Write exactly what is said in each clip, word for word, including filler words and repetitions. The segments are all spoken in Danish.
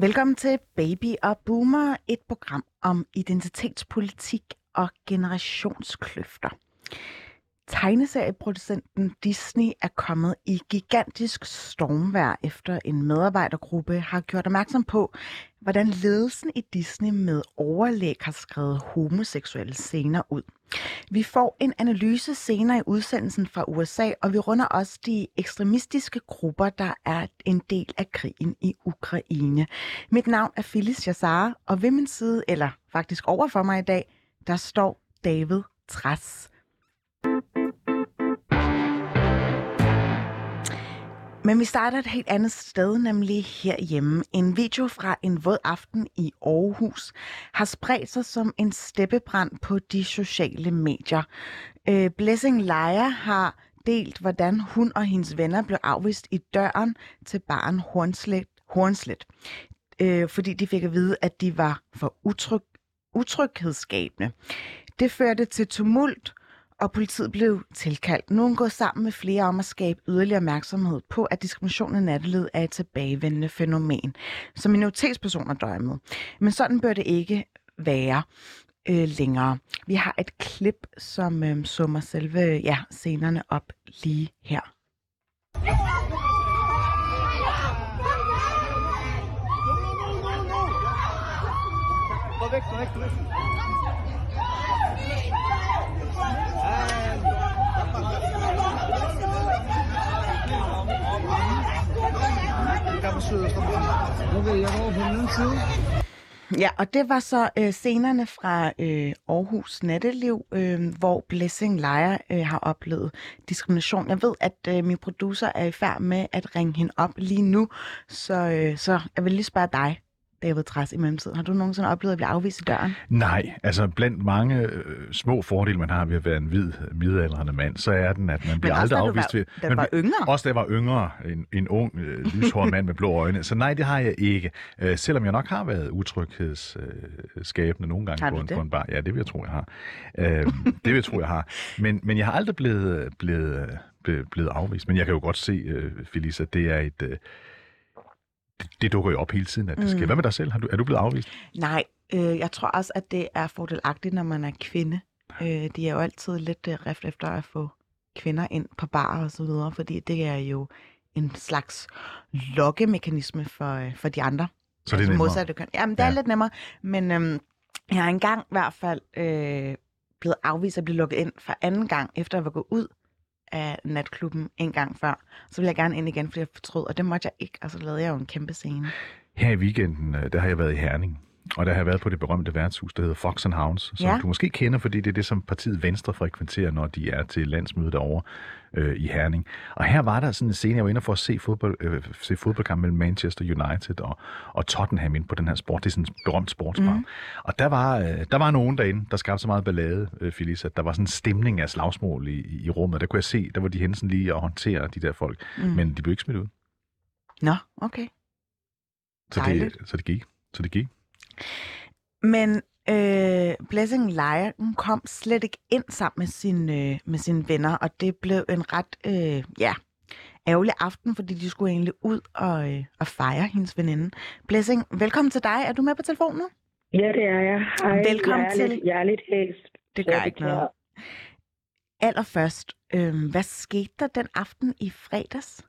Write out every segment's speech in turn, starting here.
Velkommen til Baby og Boomer, et program om identitetspolitik og generationskløfter. Tegneserieproducenten Disney er kommet i gigantisk stormvejr, efter en medarbejdergruppe har gjort opmærksom på, hvordan ledelsen i Disney med overlæg har skrevet homoseksuelle scener ud. Vi får en analyse senere i udsendelsen fra U S A, og vi runder også de ekstremistiske grupper, der er en del af krigen i Ukraine. Mit navn er Filiz Yasar, og ved min side, eller faktisk over for mig i dag, der står David Træs. Men vi starter et helt andet sted, nemlig herhjemme. En video fra en våd aften i Aarhus har spredt sig som en steppebrand på de sociale medier. Øh, Blessing Laryea har delt, hvordan hun og hendes venner blev afvist i døren til baren Hornsleth, Hornsleth øh, fordi de fik at vide, at de var for utryg, utryghedsskabende. Det førte til tumult, og politiet blev tilkaldt. Nogen går sammen med flere om at skabe yderligere opmærksomhed på, at diskrimination i nattelivet er et tilbagevendende fænomen, som minoritetspersoner døjer med. Men sådan bør det ikke være øh, længere. Vi har et klip, som øh, summer selve ja, scenerne op lige her. Gå væk, gå væk, gå væk. Ja, og det var så øh, scenerne fra øh, Aarhus Natteliv, øh, hvor Blessing Laryea øh, har oplevet diskrimination. Jeg ved, at øh, min producer er i færd med at ringe hende op lige nu, så, øh, så jeg vil lige spørge dig, David Træs, i mellemtiden. Har du nogensinde oplevet at blive afvist i døren? Nej, altså blandt mange øh, små fordele, man har ved at være en hvid, midaldrende mand, så er den, at man bliver aldrig afvist ved... Men også, da du var, ved, da var også da jeg var yngre, en, en ung, øh, lyshåret mand med blå øjne. Så nej, det har jeg ikke. Øh, selvom jeg nok har været utryghedsskabende øh, nogle gange på en, på en bar. Ja, det vil jeg tro, jeg har. Øh, det vil jeg tro, jeg har. Men, men jeg har aldrig blevet, blevet, blevet, blevet afvist. Men jeg kan jo godt se, øh, Felice, at det er et... Øh, Det, det dukker jo op hele tiden, at det sker. Mm. Hvad med dig selv? Har du, er du blevet afvist? Nej, øh, jeg tror også, at det er fordelagtigt, når man er kvinde. Øh, de er jo altid lidt øh, rift efter at få kvinder ind på barer og så videre, fordi det er jo en slags lokkemekanisme for, øh, for de andre. Så det er altså, modsatte køn. Jamen, det er ja. lidt nemmere, men øh, jeg har engang i hvert fald øh, blevet afvist og blevet lukket ind for anden gang, efter at være gået ud af natklubben en gang før, så ville jeg gerne ind igen, fordi jeg fortrød, og det måtte jeg ikke, og så lavede jeg jo en kæmpe scene. Her i weekenden, der har jeg været i Herning, og der har jeg været på det berømte værtshus, der hedder Foxen House, som ja. du måske kender, fordi det er det, som partiet Venstre frekventerer, når de er til landsmøde derovre øh, i Herning. Og her var der sådan en scene, jeg var inde for at se, fodbold, øh, se fodboldkamp mellem Manchester United og, og Tottenham inde på den her sport. Det er sådan en berømt sportsbar. Mm. Og der var, øh, der var nogen derinde, der skabte så meget ballade, øh, Filiz, at der var sådan en stemning af slagsmål i, i rummet. Der kunne jeg se, der var de henne lige at håndtere de der folk, mm. men de blev ikke smidt ud. Nå, okay. Så det, så det gik. Så det gik. Men øh, Blessing Laryea kom slet ikke ind sammen med, sin, øh, med sine venner, og det blev en ret øh, ja, ærgerlig aften, fordi de skulle egentlig ud og, øh, og fejre hendes veninde. Blessing, velkommen til dig. Er du med på telefonen nu? Ja, det er jeg. Hej, velkommen jeg er til. Lidt, jeg er lidt hæst. Det gør ikke noget. Allerførst, øh, hvad skete der den aften i fredags?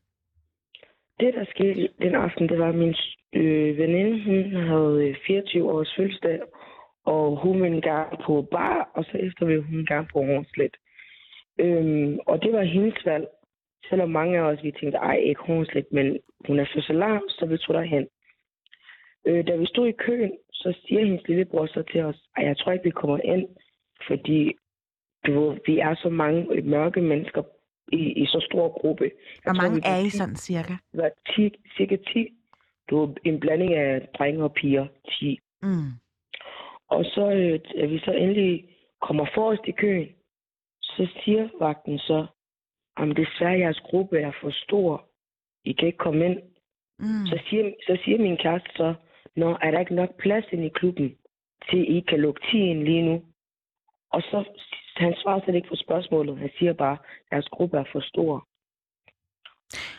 Det, der skete den aften, det var min øh, veninde. Hun havde fireogtyve års fødselsdag, og hun ville gerne på bar, og så efter ville hun gerne på Hornsleth. Øhm, og det var hendes valg. Selvom mange af os, vi tænkte, ej, ikke Hornsleth, men hun er fødselar, så vi tog derhen. Øh, da vi stod i køen, så siger hendes lillebror så til os, at jeg tror ikke, vi kommer ind, fordi du, vi er så mange mørke mennesker i, i så stor gruppe. Hvor mange tror, er I sådan cirka? Var ti, cirka ti. Det var en blanding af drenge og piger. ti. Mm. Og så at vi så endelig kommer forrest i køen, så siger vagten så, om desværre jeres gruppe er for stor. I kan ikke komme ind. Mm. Så, siger, så siger min kæreste så, nå, er der ikke nok plads ind i klubben, til I kan lukke ti ind lige nu? Og så, han svarer slet ikke på spørgsmålet. Han siger bare, jeres gruppe er for stor.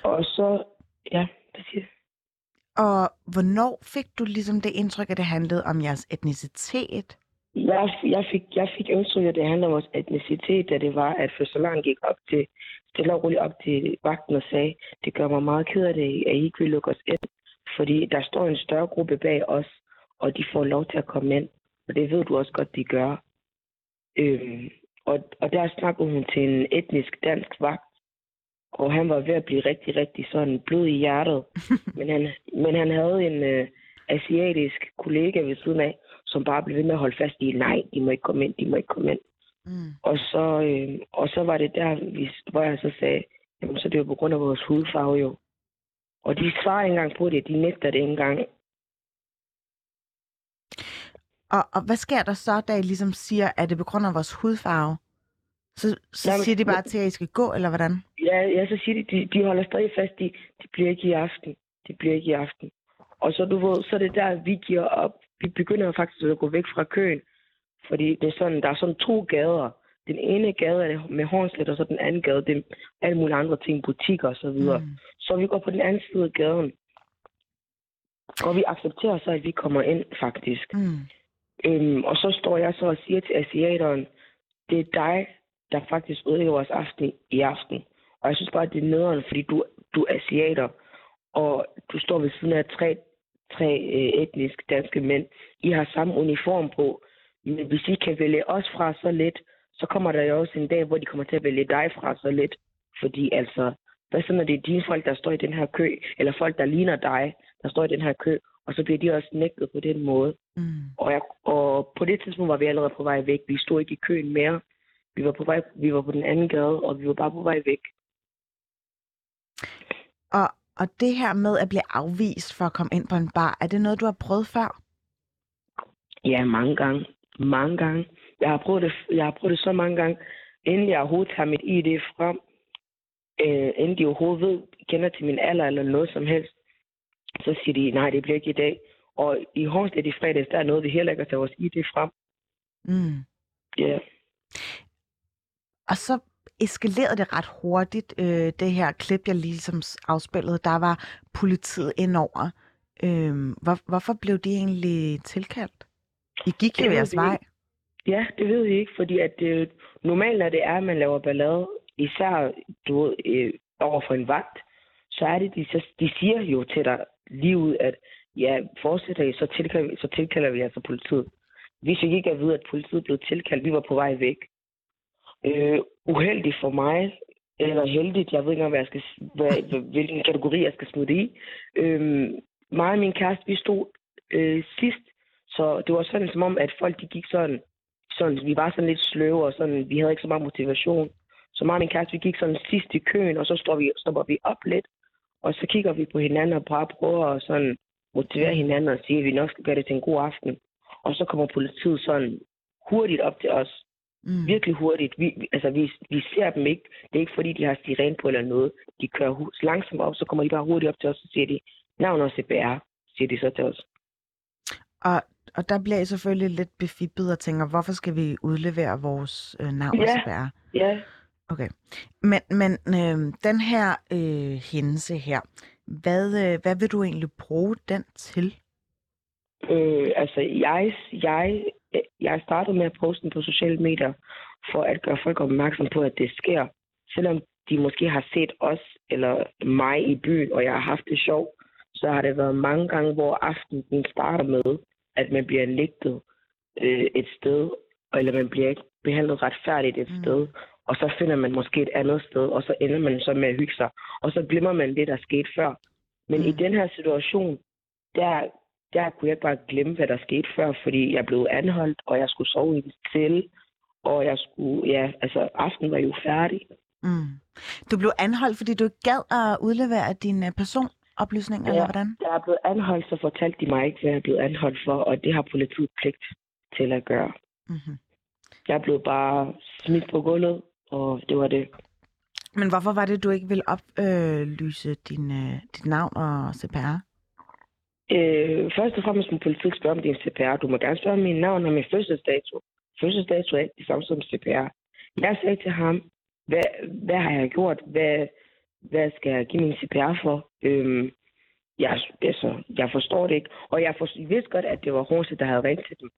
Og så, ja, det siger jeg. Og hvornår fik du ligesom det indtryk, at det handlede om jeres etnicitet? Jeg, jeg, fik, jeg fik indtryk, at det handlede om vores etnicitet, da det var, at fødselaren gik op til, stille og roligt op til vagten og sagde, det gør mig meget ked af det, at I ikke vil lukke os ind, fordi der står en større gruppe bag os, og de får lov til at komme ind. Og det ved du også godt, de gør. Øhm, og, og der snakkede hun til en etnisk dansk vagt, og han var ved at blive rigtig, rigtig sådan blød i hjertet. Men han, men han havde en øh, asiatisk kollega ved siden af, som bare blev ved med at holde fast i, nej, de må ikke komme ind, de må ikke komme ind. Mm. Og, så, øh, og så var det der, hvor jeg så sagde, jamen så det er jo på grund af vores hudfarve jo. Og de svarer ikke engang på det, de nægter det ikke engang. Og, og hvad sker der så, da I ligesom siger, at det er på grund af vores hudfarve? Så, så jamen, siger de bare til, at I skal gå, eller hvordan? Ja, ja så siger de, de, de holder stadig fast i, det bliver ikke i aften, det bliver ikke i aften. Og så, du ved, så er det der, vi giver op. Vi begynder faktisk at gå væk fra køen, fordi det er sådan, der er sådan to gader. Den ene gade er med Hornsleth, og så den anden gade, det er alle mulige andre ting, butikker og så videre. Mm. Så vi går på den anden side af gaden, og vi accepterer så, at vi kommer ind faktisk. Mm. Øhm, og så står jeg så og siger til asiateren, det er dig, der faktisk ødelægger vores aften i aften. Og jeg synes bare, at det er nederen, fordi du, du er asiater, og du står ved siden af tre, tre etnisk danske mænd. I har samme uniform på, men hvis I kan vælge os fra så lidt, så kommer der jo også en dag, hvor de kommer til at vælge dig fra så lidt. Fordi altså, hvad så når det er dine folk, der står i den her kø, eller folk, der ligner dig, der står i den her kø, og så bliver de også nægtet på den måde. Mm. Og, jeg, og på det tidspunkt var vi allerede på vej væk. Vi stod ikke i køen mere. Vi var på vej, vi var på den anden gade, og vi var bare på vej væk. Og, og det her med at blive afvist for at komme ind på en bar, er det noget, du har prøvet før? Ja, mange gange. Mange gange. Jeg har prøvet det, jeg har prøvet det så mange gange, inden jeg overhovedet tager mit I D frem, øh, inden de overhovedet ved, kender til min alder eller noget som helst, så siger de, nej, det bliver ikke i dag. Og i Hornstedt i fredags, der er noget, vi heller ikke at tage vores I D frem. Mm. Yeah. Og så eskalerede det ret hurtigt, øh, det her klip, jeg ligesom afspillede. Der var politiet indover. Øh, hvor, hvorfor blev de egentlig tilkaldt? I gik jo jeres vej. Ja, det ved jeg ikke, fordi at det, normalt når det er, at man laver ballade, især du ved, øh, over for en vagt, så er det, de, så, de siger jo til dig lige ud, at ja, fortsætter I, så tilkalder, så tilkalder vi altså politiet. Vi fik ikke at vide, at politiet blev tilkaldt, vi var på vej væk. Øh, uheldigt for mig, eller heldigt, jeg ved ikke, hvad jeg skal, hvad, hvilken kategori jeg skal smutte i. Øh, mig og min kæreste, vi stod øh, sidst, så det var sådan som om, at folk de gik sådan, sådan, vi var sådan lidt sløve, og sådan, vi havde ikke så meget motivation. Så mig og min kæreste, vi gik sådan sidst i køen, og så står vi, stopper vi op lidt, og så kigger vi på hinanden og bare prøver at sådan motivere hinanden og sige, at vi nok skal gøre det til en god aften. Og så kommer politiet sådan hurtigt op til os. Mm. Virkelig hurtigt. Vi, altså, vi, vi ser dem ikke. Det er ikke fordi, de har siren på eller noget. De kører hus langsomt op, så kommer de bare hurtigt op til os, og så siger de, navn og C P R, siger de så til os. Og Og der bliver I selvfølgelig lidt befippet og tænker, hvorfor skal vi udlevere vores øh, navn og C P R? Ja. Okay. Men, men øh, den her øh, hændelse her, hvad, øh, hvad vil du egentlig bruge den til? Øh, altså, jeg, jeg, jeg startede med at poste den på sociale medier, for at gøre folk opmærksom på, at det sker. Selvom de måske har set os eller mig i byen, og jeg har haft det sjovt, så har det været mange gange, hvor aftenen starter med, at man bliver nægtet øh, et sted, eller man bliver ikke behandlet retfærdigt et mm. sted, og så finder man måske et andet sted, og så ender man så med at hygge sig, og så glemmer man det, der skete før. Men mm. i den her situation, der, der kunne jeg bare glemme, hvad der skete før, fordi jeg blev anholdt, og jeg skulle sove i en celle, og jeg skulle, ja, altså aftenen var jo færdig, Mm. Du blev anholdt, fordi du ikke gad at udlevere dine personoplysninger, ja, eller hvordan? Jeg er blevet anholdt, så fortalte de mig ikke, hvad jeg er blevet anholdt for, og det har politiet pligt til at gøre. Mm-hmm. Jeg blev bare smidt på gulvet, og det var det. Men hvorfor var det, du ikke ville oplyse øh, din, øh, dit navn og C P R? Øh, først og fremmest må politiet spørge om din C P R. Du må gerne spørge om min navn og min fødselsdato. Fødselsdato er ikke det samme som C P R. Jeg sagde til ham, hvad, hvad har jeg gjort? Hvad, hvad skal jeg give min C P R for? Øhm, jeg, altså, jeg forstår det ikke. Og jeg, for, jeg vidste godt, at det var Hornsleth, der havde ringet til dem.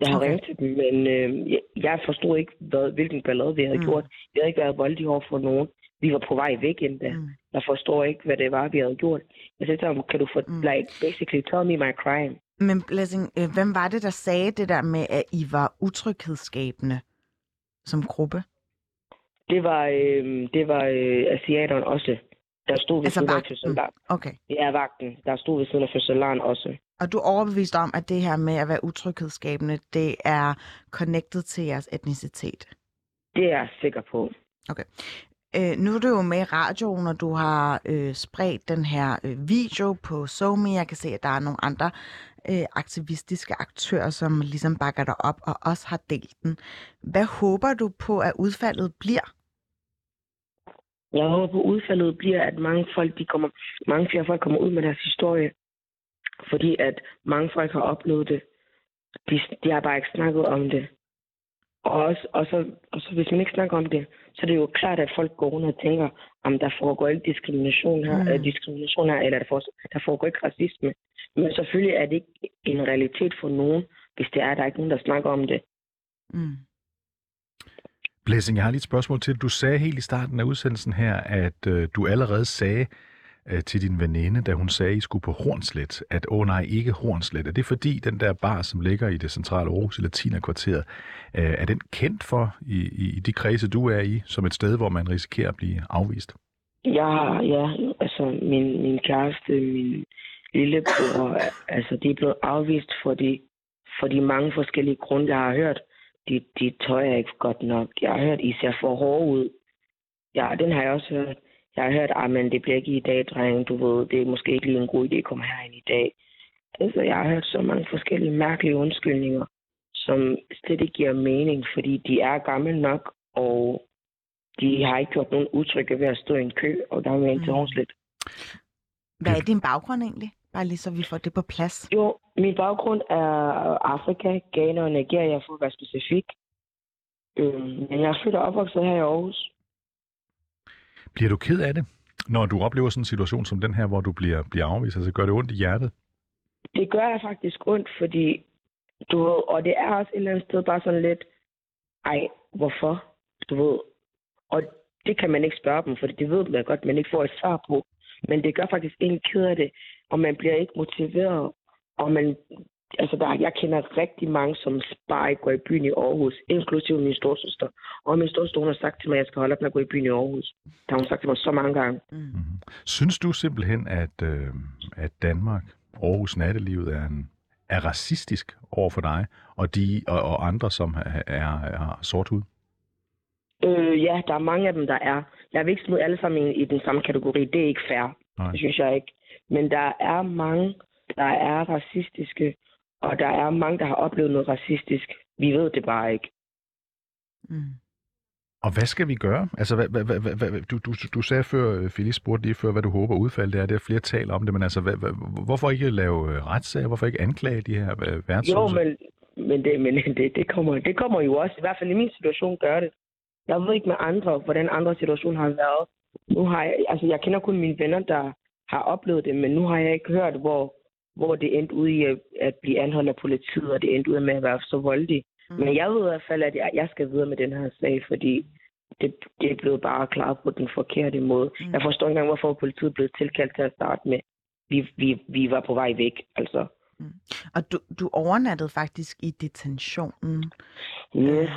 Jeg havde okay. ringet til dem, men øh, jeg, jeg forstod ikke, hvad, hvilken ballade vi havde mm. gjort. Vi havde ikke været voldelige over for nogen. Vi var på vej væk endda. Mm. Jeg forstår ikke, hvad det var, vi havde gjort. Jeg sagde til ham, kan du for, mm. like, basically tell me my crime? Men Blessing, øh, hvem var det, der sagde det der med, at I var utryghedsskabende som gruppe? Det var, øh, det var øh, asiateren også. Der stod ved siden af fødselaren. Okay. Ja, vagten. Der stod ved siden af fødselaren også. Og du er overbevist om, at det her med at være utryghedsskabende, det er connected til jeres etnicitet? Det er jeg sikker på. Okay. Øh, nu er du jo med i radioen, og du har øh, spredt den her øh, video på SoMe. Jeg kan se, at der er nogle andre øh, aktivistiske aktører, som ligesom bakker dig op og også har delt den. Hvad håber du på, at udfaldet bliver? Jeg håber, udfaldet bliver, at mange folk, de kommer, mange flere folk kommer ud med deres historie. Fordi at mange folk har oplevet det. De, de har bare ikke snakket om det. Og, også, og, så, og så hvis man ikke snakker om det, så er det jo klart, at folk går rundt og tænker, om der foregår ikke diskrimination her, mm. diskrimination her eller der foregår, der foregår ikke racisme. Men selvfølgelig er det ikke en realitet for nogen, hvis det er, at der ikke er nogen, der snakker om det. Mm. Blessing, jeg har lige et spørgsmål til. Du sagde helt i starten af udsendelsen her, at øh, du allerede sagde, til din veninde, da hun sagde, at I skulle på Hornsleth, at åh nej, ikke Hornsleth. Er det fordi, den der bar, som ligger i det centrale Aarhus i Latina-kvarteret, er den kendt for i, i de kredse, du er i, som et sted, hvor man risikerer at blive afvist? Ja, ja. Altså, min, min kæreste, min lillebror, altså, de er blevet afvist for de, for de mange forskellige grunde, jeg har hørt. De, de tøjer ikke godt nok. Jeg har hørt, I ser for hårde ud. Ja, den har jeg også hørt. Jeg har hørt, at det bliver ikke i dag, dreng, du ved, det er måske ikke lige en god idé at komme herind i dag. Altså, jeg har hørt så mange forskellige mærkelige undskyldninger, som slet ikke giver mening, fordi de er gamle nok, og de har ikke gjort nogen udtrykke ved at stå i en kø, og der er vi ind til Hornsleth. Hvad er din baggrund egentlig? Bare lige så vi får det på plads. Jo, min baggrund er Afrika, Ghana og Nigeria, for at være specifik. Men jeg er født og opvokset her i Aarhus. Bliver du ked af det, når du oplever sådan en situation som den her, hvor du bliver, bliver afvist? Altså, gør det ondt i hjertet? Det gør jeg faktisk ondt, fordi du ved, og det er også et eller andet sted bare sådan lidt, ej, hvorfor? Du ved, og det kan man ikke spørge dem, for det ved man godt, man ikke får et svar på. Men det gør faktisk en ked af det, og man bliver ikke motiveret. Og man, altså, der, jeg kender rigtig mange, som bare ikke går i byen i Aarhus, inklusive min storsøster. Og min storsøster, hun har sagt til mig, at jeg skal holde op med at gå i byen i Aarhus. Det har hun sagt til mig så mange gange. Mm-hmm. Synes du simpelthen, at, øh, at Danmark, Aarhus Nattelivet, er, en, er racistisk over for dig og, de, og, og andre, som er, er, er sort hud? Øh, ja, der er mange af dem, der er. Jeg vil ikke smide alle sammen i, i den samme kategori. Det er ikke fair. Nej. Det synes jeg ikke. Men der er mange, der er racistiske. Og der er mange, der har oplevet noget racistisk. Vi ved det bare ikke. Mm. Og hvad skal vi gøre? Altså, hvad, hvad, hvad, hvad, du, du, du sagde før, Filiz spurgte lige før, hvad du håber udfaldet er. Det er flere taler om det, men altså, hvad, hvad, hvorfor ikke lave retssager? Hvorfor ikke anklage de her værtshuse? Jo, men, men, det, men det, det, kommer, det kommer jo også. I hvert fald i min situation gør det. Jeg ved ikke med andre, hvordan andre situationer har været. Nu har jeg, altså, jeg kender kun mine venner, der har oplevet det, men nu har jeg ikke hørt, hvor... hvor det endte ud i at blive anholdt af politiet, og det endte ud med at være så voldelig. Mm. Men jeg ved i hvert fald, at jeg, jeg skal videre med den her sag, fordi det, det er blevet bare klaret på den forkerte måde. Mm. Jeg forstår ikke engang, hvorfor politiet blev tilkaldt til at starte med. Vi, vi, vi var på vej væk, altså. Mm. Og du, du overnattede faktisk i detentionen. Yes.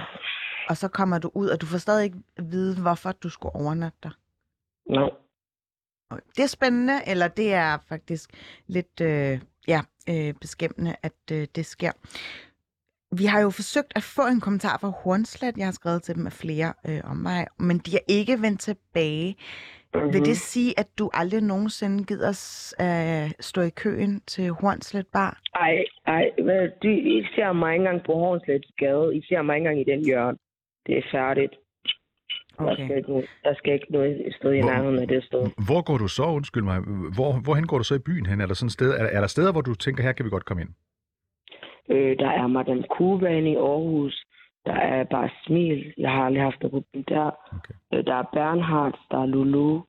Og så kommer du ud, og du får stadig ikke vide, hvorfor du skulle overnatte dig. Nej. Det er spændende, eller det er faktisk lidt øh, ja, øh, beskæmmende, at øh, det sker. Vi har jo forsøgt at få en kommentar fra Hornsleth. Jeg har skrevet til dem af flere øh, om mig, men de har ikke vendt tilbage. Mm-hmm. Vil det sige, at du aldrig nogensinde gider øh, stå i køen til Hornsleth Bar? Nej, nej. I ser mig ikke engang på Hornsleths gade. I ser mig ikke engang i den hjørne. Det er færdigt. Okay. Der, skal ikke, der skal ikke noget sted i nærheden af det sted. Hvor går du så? Undskyld mig. Hvor, hvorhen går du så i byen hen? Er der, sådan sted, er, er der steder, hvor du tænker, her kan vi godt komme ind? Øh, der er Madame Kuban i Aarhus. Der er Bare Smil. Jeg har aldrig haft det der. Okay. Øh, der er Bernhards. Der er Lulu.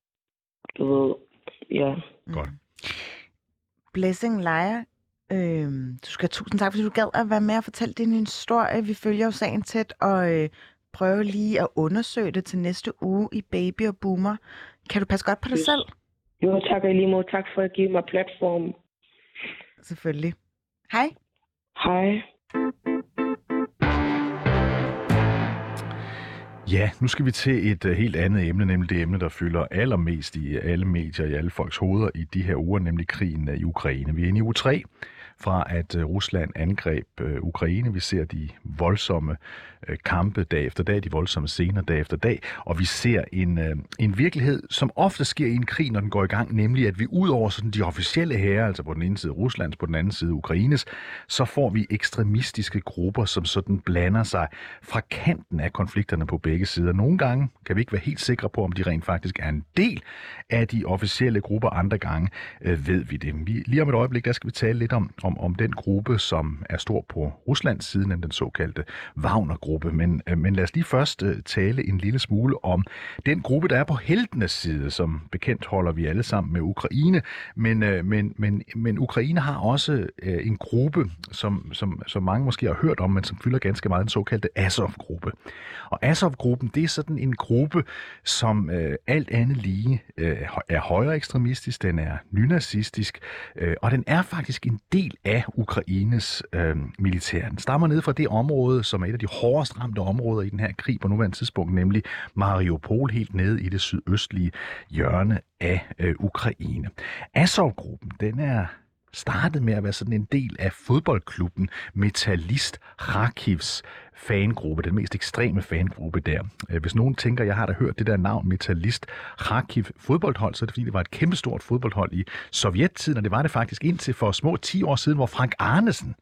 Du ved, ja. Godt. Blessing Laryea. Øh, du skal have tusind tak, fordi du gad at være med og fortælle din historie. Vi følger jo sagen tæt, og øh, prøver lige at undersøge det til næste uge i Baby og Boomer. Kan du passe godt på dig selv? Jo, tak og lige måde. Tak for at give mig platform. Selvfølgelig. Hej. Hej. Ja, nu skal vi til et helt andet emne, nemlig det emne, der fylder allermest i alle medier, i alle folks hoveder i de her uger, nemlig krigen i Ukraine. Vi er inde i uge tre, fra at Rusland angreb Ukraine. Vi ser de voldsomme kampe dag efter dag, de voldsomme scener dag efter dag, og vi ser en, en virkelighed, som ofte sker i en krig, når den går i gang, nemlig at vi ud over sådan de officielle hære, altså på den ene side Ruslands, på den anden side Ukraines, så får vi ekstremistiske grupper, som sådan blander sig fra kanten af konflikterne på begge sider. Nogle gange kan vi ikke være helt sikre på, om de rent faktisk er en del af de officielle grupper, andre gange øh, ved vi det. Vi, lige om et øjeblik, der skal vi tale lidt om Om, om den gruppe, som er stor på Ruslands side, nemlig den såkaldte Wagner-gruppe. Men, men lad os lige først tale en lille smule om den gruppe, der er på heltenes side. Som bekendt holder vi alle sammen med Ukraine, men, men, men, men Ukraine har også en gruppe, som, som, som mange måske har hørt om, men som fylder ganske meget, den såkaldte Azov-gruppe. Og Azov-gruppen, det er sådan en gruppe, som alt andet lige er højere ekstremistisk, den er nynazistisk, og den er faktisk en del af Ukraines øh, militær. Den stammer ned fra det område, som er et af de hårdest ramte områder i den her krig på nuværende tidspunkt, nemlig Mariupol, helt nede i det sydøstlige hjørne af øh, Ukraine. Azov-gruppen, den er startet med at være sådan en del af fodboldklubben Metalist Kharkivs fangruppe, den mest ekstreme fangruppe der. Hvis nogen tænker, jeg har da hørt det der navn Metalist Kharkiv fodboldhold, så er det fordi, det var et kæmpestort fodboldhold i sovjettiden, og det var det faktisk indtil for små ti år siden, hvor Frank Arnesen,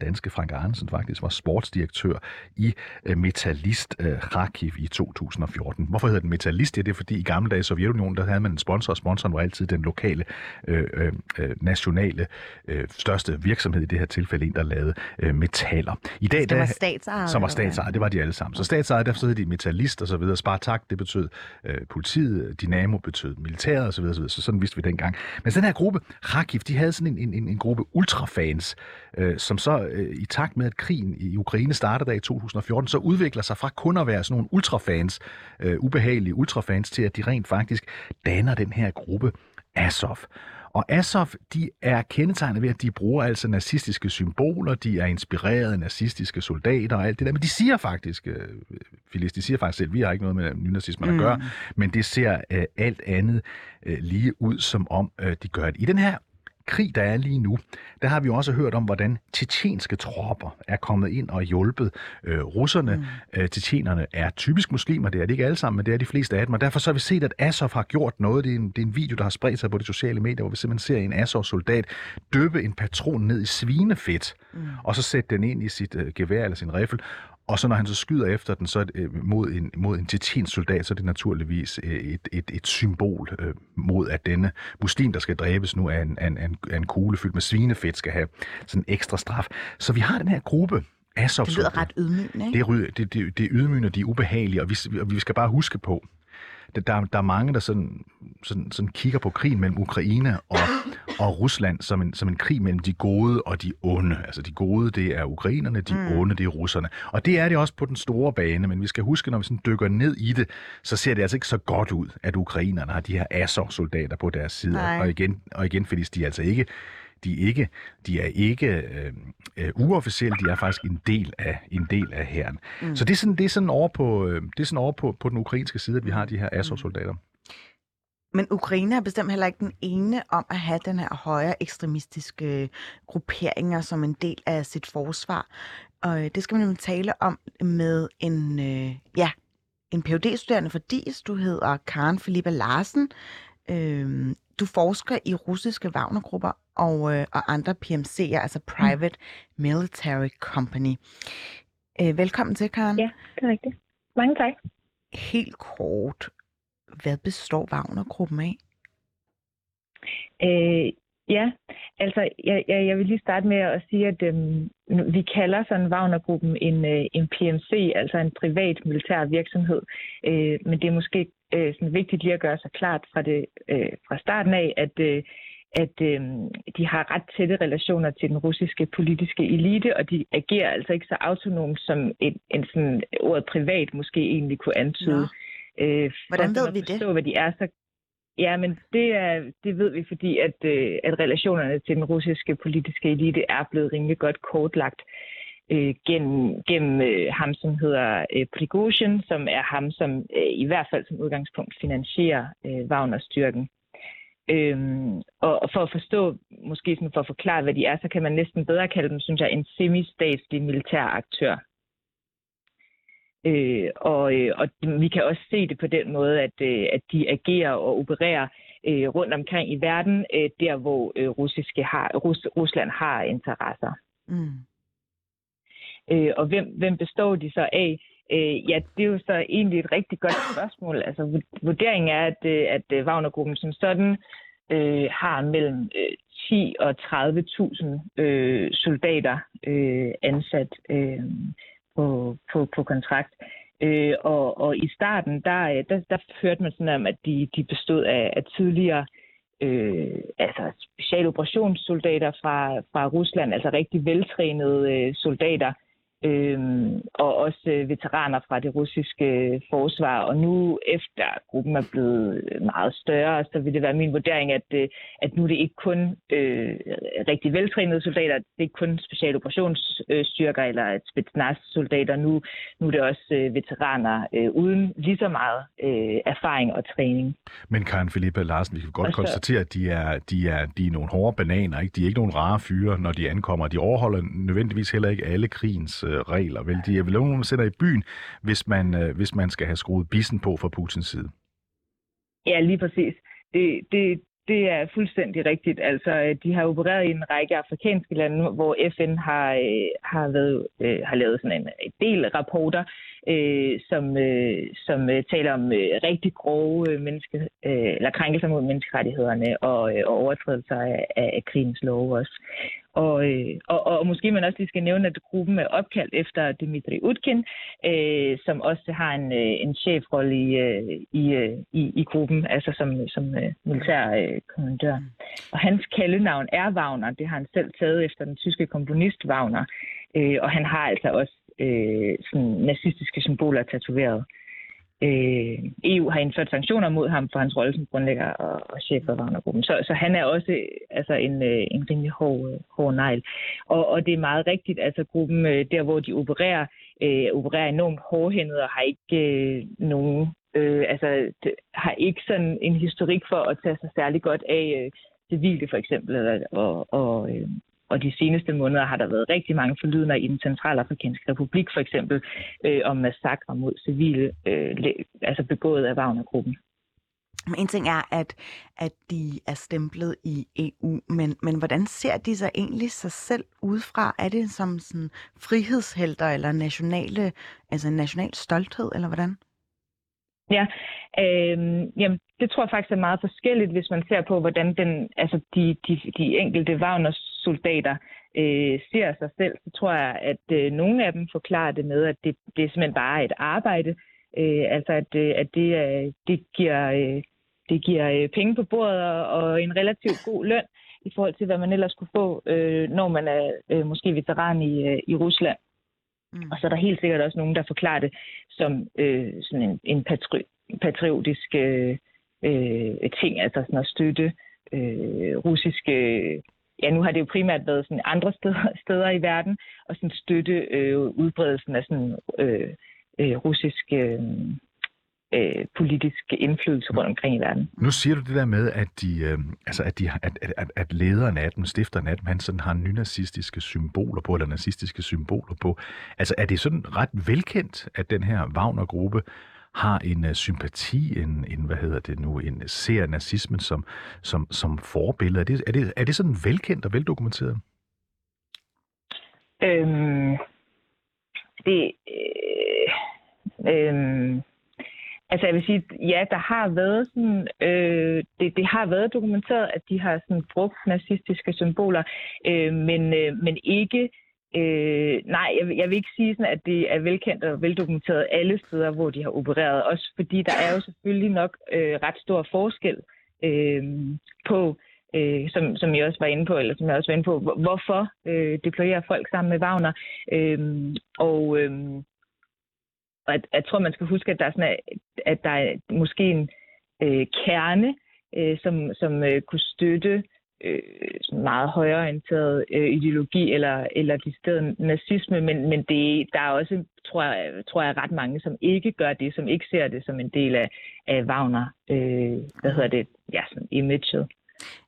danske Frank Arnesen faktisk, var sportsdirektør i Metalist Kharkiv i to tusind og fjorten. Hvorfor hedder den Metalist? Ja, det er fordi i gamle dage i Sovjetunionen, der havde man en sponsor, og sponsoren var altid den lokale, øh, nationale, øh, største virksomhed, i det her tilfælde en, der lavede øh, metaller. I dag, som var statsejet. Som var statsejet, det var de alle sammen. Så statsejet, derfor hed de Metalist og så videre. Spartak, det betød øh, politiet, Dynamo betød militæret og så videre, så videre. Så sådan vidste vi dengang. Men den her gruppe, Kharkiv, de havde sådan en, en, en gruppe ultrafans, øh, som så i takt med, at krigen i Ukraine startede der i to tusind og fjorten, så udvikler sig fra kun at være sådan nogle ultrafans, øh, ubehagelige ultrafans, til at de rent faktisk danner den her gruppe Azov. Og Azov, de er kendetegnet ved, at de bruger altså nazistiske symboler, de er inspireret af nazistiske soldater og alt det der, men de siger faktisk, øh, Filiz, de siger faktisk selv, vi har ikke noget med nynazismen at gøre, mm. men det ser øh, alt andet øh, lige ud, som om øh, de gør det. I den her krig, der er lige nu, der har vi også hørt om, hvordan tjetjenske tropper er kommet ind og hjulpet øh, russerne. Mm. Øh, tjetjenerne er typisk muslimer, det er det ikke alle sammen, men det er de fleste af dem, og derfor så har vi set, at Azov har gjort noget. Det er, en, det er en video, der har spredt sig på de sociale medier, hvor vi simpelthen ser en Azov-soldat dyppe en patron ned i svinefedt, mm. og så sætte den ind i sit øh, gevær eller sin riffel. Og så når han så skyder efter den så øh, mod en mod en tjetjensk soldat, så er det naturligvis øh, et et et symbol øh, mod at denne muslim, der skal dræbes nu af en en en, en kugle fyldt med svinefedt, skal have sådan en ekstra straf. Så vi har den her gruppe Azov. Det lyder ret ydmygende, ikke? Det det det, det ydmygende, de er ubehagelige, og vi og vi skal bare huske på, der der er mange, der sådan sådan sådan kigger på krigen mellem Ukraine og og Rusland som en, som en krig mellem de gode og de onde. Altså de gode, det er ukrainerne, de mm. onde, det er russerne. Og det er det også på den store bane, men vi skal huske, når vi sådan dykker ned i det, så ser det altså ikke så godt ud, at ukrainerne har de her Azov-soldater på deres side. Nej. Og igen, og igen Filiz, de er altså ikke, de er ikke, de er ikke øh, øh, uofficielle, de er faktisk en del af en del af hæren. Mm. Så det er sådan, det er sådan over på, det er sådan over på, på den ukrainske side, at vi har de her Azov-soldater. Men Ukraine er bestemt heller ikke den ene om at have den her højere ekstremistiske grupperinger som en del af sit forsvar. Og det skal man jo tale om med en, øh, ja, en P H D-studerende, fordi du hedder Karen Philippa Larsen. Øh, du forsker i russiske Wagner-grupper og, øh, og andre P M C'er, altså Private mm. Military Company. Øh, velkommen til, Karen. Ja, det er rigtigt. Mange tak. Helt kort. Hvad består Wagner-gruppen af? Øh, ja, altså jeg, jeg, jeg vil lige starte med at sige, at øhm, vi kalder sådan Wagner-gruppen en, øh, en P M C, altså en privat militær virksomhed. Øh, men det er måske øh, sådan vigtigt lige at gøre sig klart fra, det, øh, fra starten af, at, øh, at øh, de har ret tætte relationer til den russiske politiske elite, og de agerer altså ikke så autonomt, som en, en sådan, ordet privat måske egentlig kunne antyde. Nå. Øh, Hvordan ved vi forstå, det? Hvad de er, så... Ja, men det, er, det ved vi, fordi at, øh, at relationerne til den russiske politiske elite er blevet rimelig godt kortlagt øh, gennem, gennem øh, ham, som hedder øh, Prigozhin, som er ham, som øh, i hvert fald som udgangspunkt finansierer øh, Wagner-styrken. Øhm, og, og for at forstå, måske sådan for at forklare, hvad de er, så kan man næsten bedre kalde dem, synes jeg, en semistatslig militær aktør. Øh, og, øh, og vi kan også se det på den måde, at, øh, at de agerer og opererer øh, rundt omkring i verden, øh, der hvor øh, russiske har, Rus, Rusland har interesser. Mm. Øh, og hvem, hvem består de så af? Øh, ja, det er jo så egentlig et rigtig godt spørgsmål. Altså, vurderingen er, at, at Wagner-gruppen som sådan øh, har mellem øh, ti og tredive tusind øh, soldater øh, ansat øh, På, på, på kontrakt. Øh, og, og i starten, der, der, der hørte man sådan om, at de, de bestod af, af tidligere øh, altså specialoperationssoldater fra, fra Rusland, altså rigtig veltrænede øh, soldater, øh, og også øh, veteraner fra det russiske forsvar. Og nu, efter gruppen er blevet meget større, så vil det være min vurdering, at, øh, at nu er det ikke kun øh, rigtig veltrænede soldater, det er ikke kun specialoperationsstyrker eller spetsnaz-soldater, nu, nu er det også øh, veteraner øh, uden lige så meget øh, erfaring og træning. Men Karen Philippa Larsen, vi kan godt så... konstatere, at de er, de, er, de er nogle hårde bananer, ikke? De er ikke nogle rare fyre, når de ankommer. De overholder nødvendigvis heller ikke alle krigens øh, regler. Vel? De er vel nogen, man sætter i byen, hvis man, øh, hvis man skal have skruet bissen på fra Putins side. Ja, lige præcis. Det, det, det er fuldstændig rigtigt. Altså, de har opereret i en række afrikanske lande, hvor F N har, har, været, har lavet sådan en del rapporter, øh, som, øh, som taler om øh, rigtig grove menneske, øh, eller krænkelser mod menneskerettighederne og, øh, og overtrædelser af, af krigens love også. Og, øh, og, og måske man også lige skal nævne, at gruppen er opkaldt efter Dmitrij Utkin, øh, som også har en, øh, en chefrolle i, øh, i, øh, i, i gruppen, altså som, som øh, militær øh, kommandør. Og hans kaldenavn er Wagner, det har han selv taget efter den tyske komponist Wagner, øh, og han har altså også øh, sådan nazistiske symboler tatoveret. Øh, E U har indført sanktioner mod ham for hans rolle som grundlægger og, og chef for Wagner-gruppen. Så, så han er også altså en, en rimelig hård, hård negl. Og, og det er meget rigtigt, altså gruppen der, hvor de opererer, øh, opererer enormt hårdhændet og har ikke øh, nogen, øh, altså har ikke sådan en historik for at tage sig særlig godt af øh, civile for eksempel. Eller, og, og, øh, Og de seneste måneder har der været rigtig mange forlydender i den centralafrikanske republik, for eksempel øh, om massakre mod civile, øh, altså begået af Wagner-gruppen. En ting er, at, at de er stemplet i E U, men, men hvordan ser de så egentlig sig selv udefra? Er det som sådan frihedshelter eller nationale, altså national stolthed, eller hvordan? Ja, øh, jamen, det tror jeg faktisk er meget forskelligt, hvis man ser på, hvordan den, altså de, de, de enkelte Wagner-soldater øh, ser sig selv. Så tror jeg, at øh, nogle af dem forklarer det med, at det, det er simpelthen bare et arbejde. Øh, altså, at, at det, øh, det giver, øh, det giver øh, penge på bordet og, og en relativt god løn i forhold til, hvad man ellers kunne få, øh, når man er øh, måske veteran i, øh, i Rusland. Mm. Og så er der helt sikkert også nogen, der forklarer det som øh, sådan en, en patri- patriotisk øh, ting, altså sådan at støtte øh, russiske... Ja, nu har det jo primært været sådan andre steder, steder i verden, og sådan støtte øh, udbredelsen af sådan øh, øh, russiske... Øh, øh, politisk indflydelse rundt omkring i verden. Nu siger du det der med, at de, øh, altså at, de at, at, at lederen af dem, stifteren af dem, han sådan har nynazistiske symboler på, eller nazistiske symboler på. Altså er det sådan ret velkendt, at den her Wagner-gruppe har en uh, sympati, en, en, hvad hedder det nu, en ser nazismen som, som, som forbillede? Er det, er, det, er det sådan velkendt og veldokumenteret? Øhm, det... Øh, øh, altså jeg vil sige, ja, der har været sådan, øh, det, det har været dokumenteret, at de har sådan brugt nazistiske symboler, øh, men, øh, men ikke... Øh, nej, jeg, jeg vil ikke sige sådan, at det er velkendt og veldokumenteret alle steder, hvor de har opereret. Også fordi der er jo selvfølgelig nok øh, ret stor forskel øh, på, øh, som, som jeg også var inde på, eller som jeg også var inde på, hvorfor øh, deployerer folk sammen med Wagner. Øh, og øh, jeg, jeg tror, man skal huske, at der er, sådan, at der er måske en øh, kerne, øh, som, som øh, kunne støtte Øh, meget højreorienteret øh, ideologi eller, eller decideret nazisme, men, men det, der er også, tror jeg, tror jeg, ret mange, som ikke gør det, som ikke ser det som en del af, af Wagner, øh, hvad hedder det, ja, sådan imaget.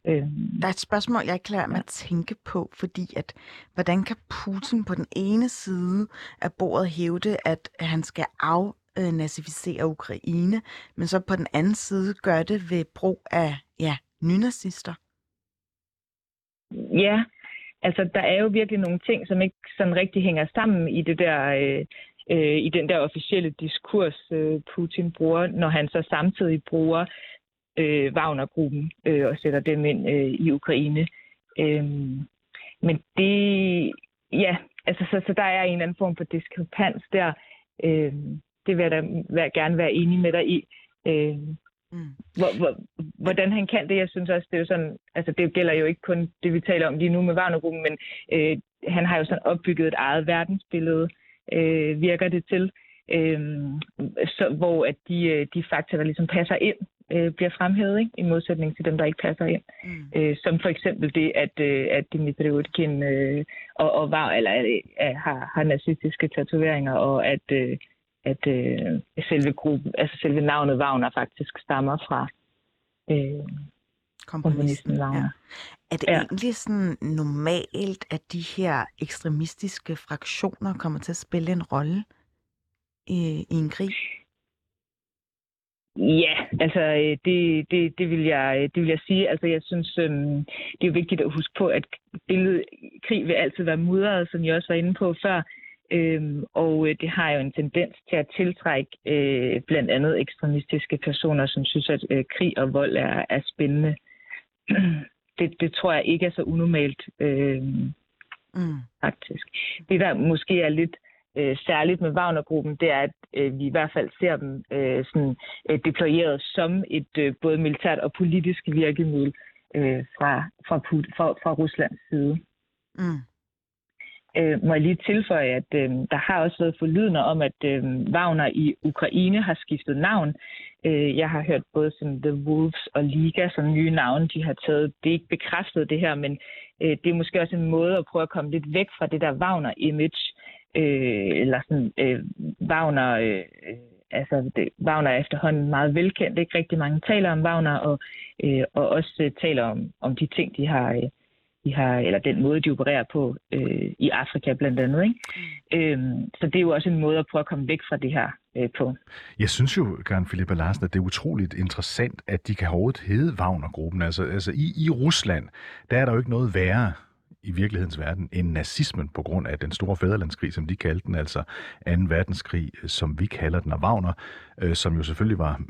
Øh. Der er et spørgsmål, jeg er klar med at tænke på, fordi at, hvordan kan Putin på den ene side af bordet hævde, at han skal af øh, nazificere Ukraine, men så på den anden side gør det ved brug af, ja, nynazister? Ja, altså der er jo virkelig nogle ting, som ikke sådan rigtig hænger sammen i det der, øh, i den der officielle diskurs, øh, Putin bruger, når han så samtidig bruger øh, Wagner-gruppen øh, og sætter dem ind øh, i Ukraine. Øh, men det, ja, altså så, så der er en anden form for diskrepans der. Øh, det vil jeg da vil jeg gerne være enig med dig i. Øh, Mm. Hvor, hvor, hvordan han kan det, jeg synes også, det er jo sådan, altså det gælder jo ikke kun det, vi taler om lige nu med Wagner-gruppen, men øh, han har jo sådan opbygget et eget verdensbillede, øh, virker det til, øh, så, hvor at de, de faktorer, der ligesom passer ind, øh, bliver fremhævet, ikke? I modsætning til dem, der ikke passer ind. Mm. Øh, som for eksempel det, at, øh, at Dmitrij Utkin øh, og, og var, eller, øh, har, har nazistiske tatoveringer, og at... Øh, at øh, selve gruppen, altså selve navnet Wagner faktisk stammer fra øh, komponisten Wagner. Ja. Er det ja. egentlig sådan normalt, at de her ekstremistiske fraktioner kommer til at spille en rolle øh, i en krig? Ja, altså det, det, det, vil jeg, det vil jeg sige. Altså jeg synes, øhm, det er vigtigt at huske på, at billedet krig vil altid være mudret, som jeg også var inde på før. Øhm, og det har jo en tendens til at tiltrække øh, blandt andet ekstremistiske personer, som synes, at øh, krig og vold er, er spændende. Det, det tror jeg ikke er så unormalt, øh, mm. faktisk. Det, der måske er lidt øh, særligt med Wagner-gruppen, det er, at øh, vi i hvert fald ser dem øh, sådan, øh, deployeret som et øh, både militært og politisk virkemiddel øh, fra, fra, Put- fra, fra Ruslands side. Mm. Øh, må jeg lige tilføje, at øh, der har også været forlydender om, at øh, Wagner i Ukraine har skiftet navn. Øh, jeg har hørt både sådan The Wolves og Liga som nye navne, de har taget. Det er ikke bekræftet det her, men øh, det er måske også en måde at prøve at komme lidt væk fra det der Wagner-image, øh, eller sådan øh, Wagner... Øh, Altså, det, Wagner er efterhånden meget velkendt. Ikke rigtig mange taler om Wagner, og, øh, og også øh, taler om, om de ting, de har... Øh, De har, eller den måde, de opererer på øh, i Afrika blandt andet. Ikke? Mm. Øhm, så det er jo også en måde at prøve at komme væk fra det her øh, på. Jeg synes jo, Karen Philippa Larsen, at det er utroligt interessant, at de kan overhovedet hedde Wagner-gruppen. Altså, altså i, i Rusland, der er der jo ikke noget værre i virkelighedens verden end nazismen på grund af den store fædrelandskrig, som de kaldte den, altså anden verdenskrig, som vi kalder den, og Wagner, øh, som jo selvfølgelig var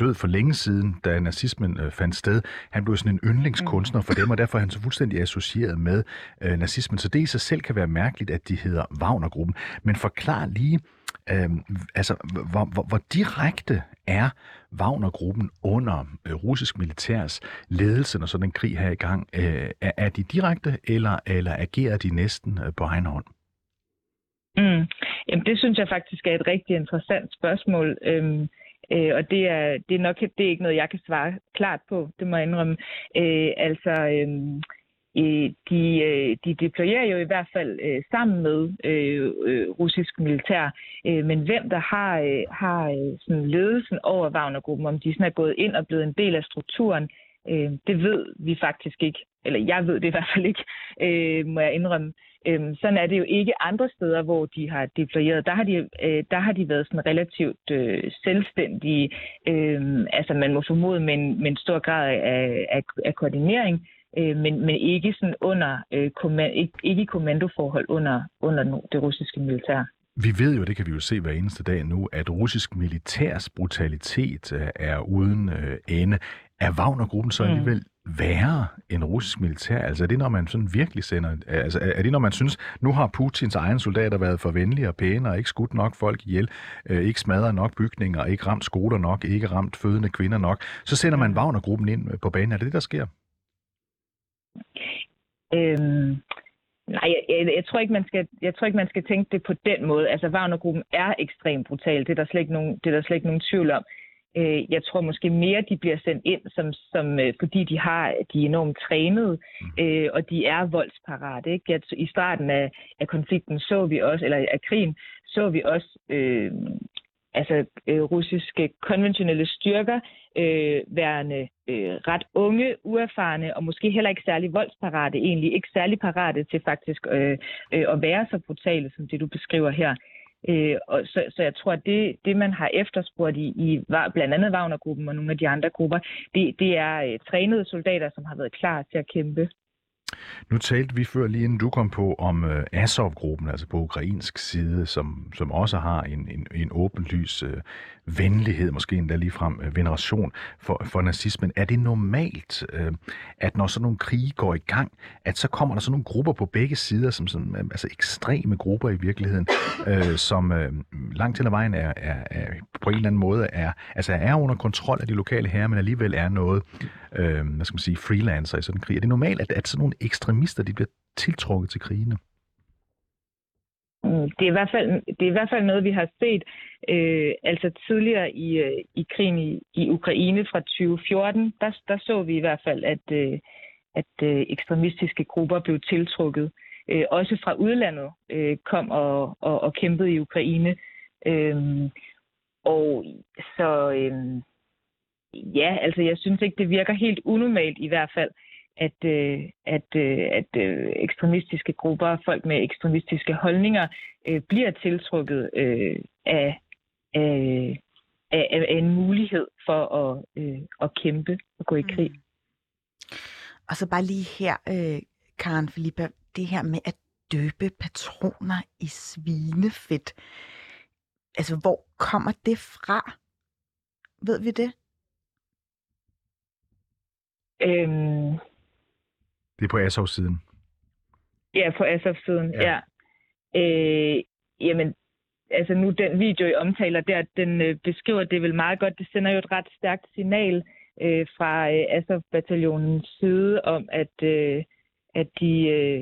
død for længe siden, da nazismen øh, fandt sted. Han blev sådan en yndlingskunstner for dem, og derfor er han så fuldstændig associeret med øh, nazismen. Så det i sig selv kan være mærkeligt, at de hedder Wagner-gruppen. Men forklar lige, øh, altså, hvor, hvor, hvor direkte er Wagner-gruppen under øh, russisk militærs ledelse, når sådan en krig her i gang? Øh, er, er de direkte, eller, eller agerer de næsten øh, på egen hånd? Mm. Jamen, det synes jeg faktisk er et rigtig interessant spørgsmål, øhm, øh, og det er, det er nok det er ikke noget, jeg kan svare klart på, det må jeg indrømme. Øh, altså, øh, De, de deployerer jo i hvert fald øh, sammen med øh, øh, russisk militær, øh, men hvem der har, øh, har sådan ledelsen over Wagner-gruppen, om de sådan er gået ind og blevet en del af strukturen, øh, det ved vi faktisk ikke. Eller jeg ved det i hvert fald ikke, øh, må jeg indrømme. Øh, sådan er det jo ikke andre steder, hvor de har deployeret. Der har de, øh, der har de været sådan relativt øh, selvstændige, øh, altså man må formode med en, med en stor grad af, af, af koordinering, Men, men ikke sådan under øh, kommand, ikke, ikke i kommandoforhold under, under det russiske militær. Vi ved jo, det kan vi jo se hver eneste dag nu, at russisk militærs brutalitet er uden øh, ende. Er Wagner-gruppen så alligevel mm. værre end russisk militær? Altså er det, når man sådan virkelig sender... Altså er det, når man synes, nu har Putins egne soldater været for venlige og pæne og ikke skudt nok folk ihjel, øh, ikke smadret nok bygninger, ikke ramt skoler nok, ikke ramt fødende kvinder nok, så sender man Wagner-gruppen ind på banen. Er det det, der sker? Øhm, nej, jeg, jeg, tror ikke, man skal, jeg tror ikke, man skal tænke det på den måde. Altså, Wagner-gruppen er ekstremt brutal. Det er der slet ikke nogen, det er der slet ikke nogen tvivl om. Øh, jeg tror måske mere, de bliver sendt ind, som, som, øh, fordi de, har, de er enormt trænede, øh, og de er voldsparate. Ikke? Jeg, I starten af, af konflikten så vi også, eller af krigen, så vi også... Øh, altså øh, russiske konventionelle styrker, øh, værende øh, ret unge, uerfarne og måske heller ikke særlig voldsparate egentlig, ikke særlig parate til faktisk øh, øh, at være så brutale, som det du beskriver her. Øh, og så, så jeg tror, at det, det man har efterspurgt i, i blandt andet Wagner-gruppen og nogle af de andre grupper, det, det er øh, trænede soldater, som har været klar til at kæmpe. Nu talte vi før, lige inden du kom på, om øh, Azov-gruppen, altså på ukrainsk side, som, som også har en, en, en åbenlys øh, venlighed, måske endda ligefrem øh, veneration for, for nazismen. Er det normalt, øh, at når sådan nogle krige går i gang, at så kommer der sådan nogle grupper på begge sider, som, som altså ekstreme grupper i virkeligheden, øh, som øh, langt til ad vejen er, er, er på en eller anden måde er, altså er under kontrol af de lokale herrer, men alligevel er noget, øh, hvad skal man sige, freelancer i sådan en krig? Er det normalt, at, at sådan nogle ekstremister, de bliver tiltrukket til krigene? Det er i hvert fald, det er i hvert fald noget, vi har set øh, altså tidligere i, øh, i krigen i, i Ukraine fra tyve fjorten. Der, der så vi i hvert fald, at, øh, at øh, ekstremistiske grupper blev tiltrukket. Øh, også fra udlandet øh, kom og, og, og kæmpede i Ukraine. Øh, og så øh, ja, altså jeg synes ikke, det virker helt unormalt i hvert fald, at, øh, at, øh, at øh, ekstremistiske grupper, folk med ekstremistiske holdninger, øh, bliver tiltrukket øh, af, af, af, af en mulighed for at, øh, at kæmpe og gå i krig. Mm. Og så bare lige her, øh, Karen Philippa, det her med at døbe patroner i svinefedt. Altså, hvor kommer det fra? Ved vi det? Øhm... Det er på Azov-siden. Ja, på Azov-siden, ja. ja. Øh, jamen, altså nu den video, I omtaler der, den øh, beskriver det vel meget godt. Det sender jo et ret stærkt signal øh, fra øh, Azov-bataljonens side om, at, øh, at de... Øh,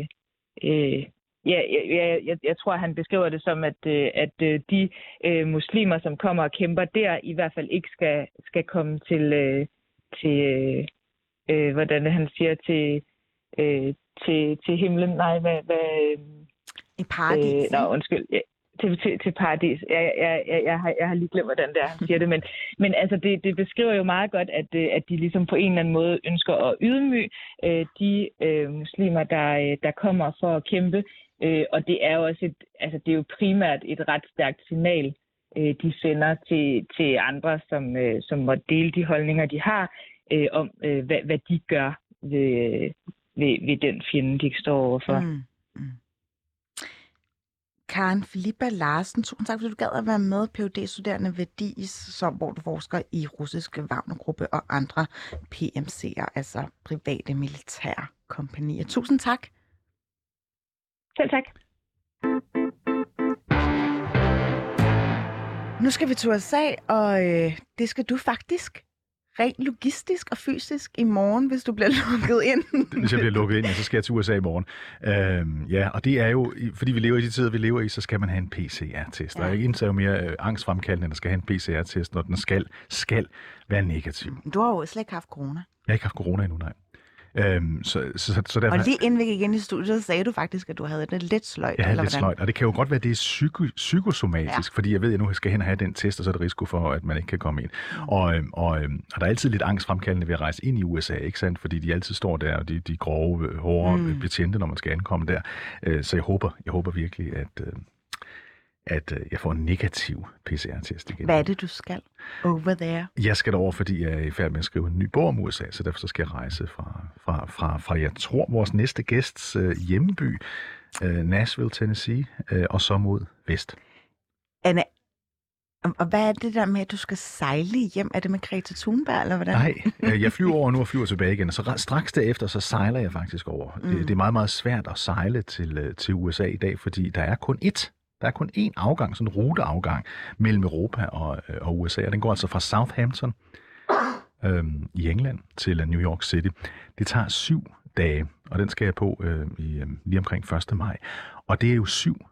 øh, ja, jeg, jeg, jeg tror, han beskriver det som, at, øh, at øh, de øh, muslimer, som kommer og kæmper der, i hvert fald ikke skal, skal komme til... Øh, til øh, Øh, hvordan han siger til øh, til til himlen, nej, hvad, hvad i paradis. Øh, nej, undskyld, ja, til, til til paradis. Jeg jeg jeg jeg har jeg har lige glemt, hvordan det er, han siger det, men men altså det det beskriver jo meget godt, at at de ligesom på en eller anden måde ønsker at ydmyge øh, de øh, muslimer, der der kommer for at kæmpe, øh, og det er jo også et, altså det er jo primært et ret stærkt signal, øh, de sender til til andre, som øh, som må dele de holdninger, de har. Øh, om, øh, hvad, hvad de gør ved, øh, ved, ved den fjende, de ikke står overfor. Mm, mm. Karen Philippa Larsen, tusind tak, fordi du gad at være med, P H D-studerende ved D I S, som, hvor du forsker i russiske Wagner-gruppe og andre P M C'er, altså private militære kompagnier. Tusind tak. Selv tak. Nu skal vi til U S A, og øh, det skal du faktisk. Rent logistisk og fysisk i morgen, hvis du bliver lukket ind. Hvis jeg bliver lukket ind, ja, så skal jeg til U S A i morgen. Øhm, ja, og det er jo, fordi vi lever i de tider, vi lever i, så skal man have en P C R-test. Ja. Og jeg indser jo mere øh, angstfremkaldende, at der skal have en P C R-test, når den skal, skal være negativ. Du har jo slet ikke haft corona. Jeg har ikke haft corona endnu, nej. Øhm, så, så, så derfor... Og lige inden vi gik ind i studiet, sagde du faktisk, at du havde det lidt sløjt. Jeg havde eller lidt hvordan? sløjt, og det kan jo godt være, at det er psyko, psykosomatisk, ja. fordi jeg ved, at jeg nu skal hen og have den test, og så er der risiko for, at man ikke kan komme ind. Mm. Og, og, og, og der er altid lidt angstfremkaldende ved at rejse ind i U S A, ikke sandt? Fordi de altid står der, og de, de grove, hårde mm. betjente, når man skal ankomme der. Så jeg håber, jeg håber virkelig, at... at jeg får en negativ P C R-test igen. Hvad er det, du skal over there? Jeg skal derover, fordi jeg er i færd med at skrive en ny bog om U S A, så derfor så skal jeg rejse fra, fra, fra, fra jeg tror, vores næste gæsts hjemby, Nashville, Tennessee, og så mod vest. Anne, og hvad er det der med, at du skal sejle hjem? Er det med Greta Thunberg, eller hvordan? Nej, jeg flyver over nu og flyver tilbage igen, og så straks derefter, så sejler jeg faktisk over. Mm. Det er meget, meget svært at sejle til, til U S A i dag, fordi der er kun ét Der er kun én afgang, sådan en ruteafgang mellem Europa og, og U S A, og den går altså fra Southampton øhm, i England til New York City. Det tager syv dage, og den skal jeg på øh, i, lige omkring første maj. Og det er jo syv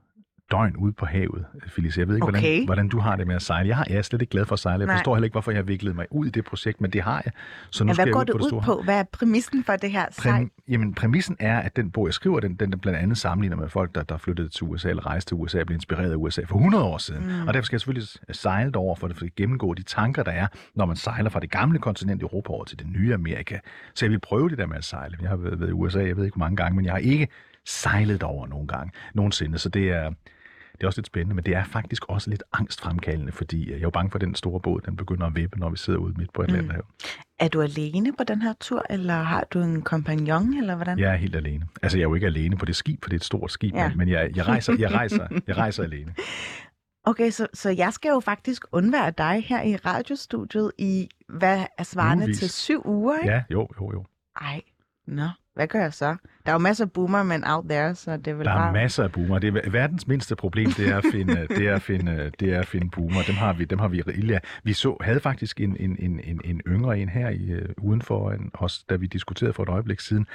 døgn ude på havet, Filiz. Jeg ved ikke, okay. hvordan, hvordan du har det med at sejle. Jeg, har, jeg er slet ikke glad for at sejle. Jeg Nej. forstår heller ikke, hvorfor jeg har viklet mig ud i det projekt, men det har jeg. Så nu ja, skal jeg ud på det store. Hvad går det ud på? Hvad er præmissen for det her sejl? Præm, jamen, præmissen er, at den bog, jeg skriver, den, den blandt andet sammenligner med folk, der, der flyttede til U S A eller rejste til U S A og blev inspireret af U S A for hundrede år siden. Mm. Og derfor skal jeg selvfølgelig sejle derover for at gennemgå de tanker, der er, når man sejler fra det gamle kontinent Europa over til det nye Amerika. Så jeg vil prøve det der med at sejle. Jeg har været i U S A, jeg ved ikke hvor mange gange, men jeg har ikke sejlet over nogle gange, nogensinde. Så det er... Det er også lidt spændende, men det er faktisk også lidt angstfremkaldende, fordi jeg er jo bange for, at den store båd, den begynder at vippe, når vi sidder ude midt på Atlanterhavet. Mm. Er du alene på den her tur, eller har du en kompagnon, eller hvordan? Jeg er helt alene. Altså, jeg er jo ikke alene på det skib, for det er et stort skib, ja. men, men jeg, jeg, rejser, jeg, rejser, jeg rejser alene. Okay, så, så jeg skal jo faktisk undvære dig her i radiostudiet i, hvad er svarende Ugevis. til syv uger, ikke? Ja, jo, jo, jo. Ej, nå. No. Hvad gør jeg så? Der er jo masser af boomer, men out there, så det er vel Der er bare... masser af boomer. Det er verdens mindste problem, det er at finde, det er at finde, det er at finde boomer. Dem har vi, dem har vi rigeligt. Vi så, havde faktisk en, en, en, en yngre en her i, uh, udenfor en, os, da vi diskuterede for et øjeblik siden,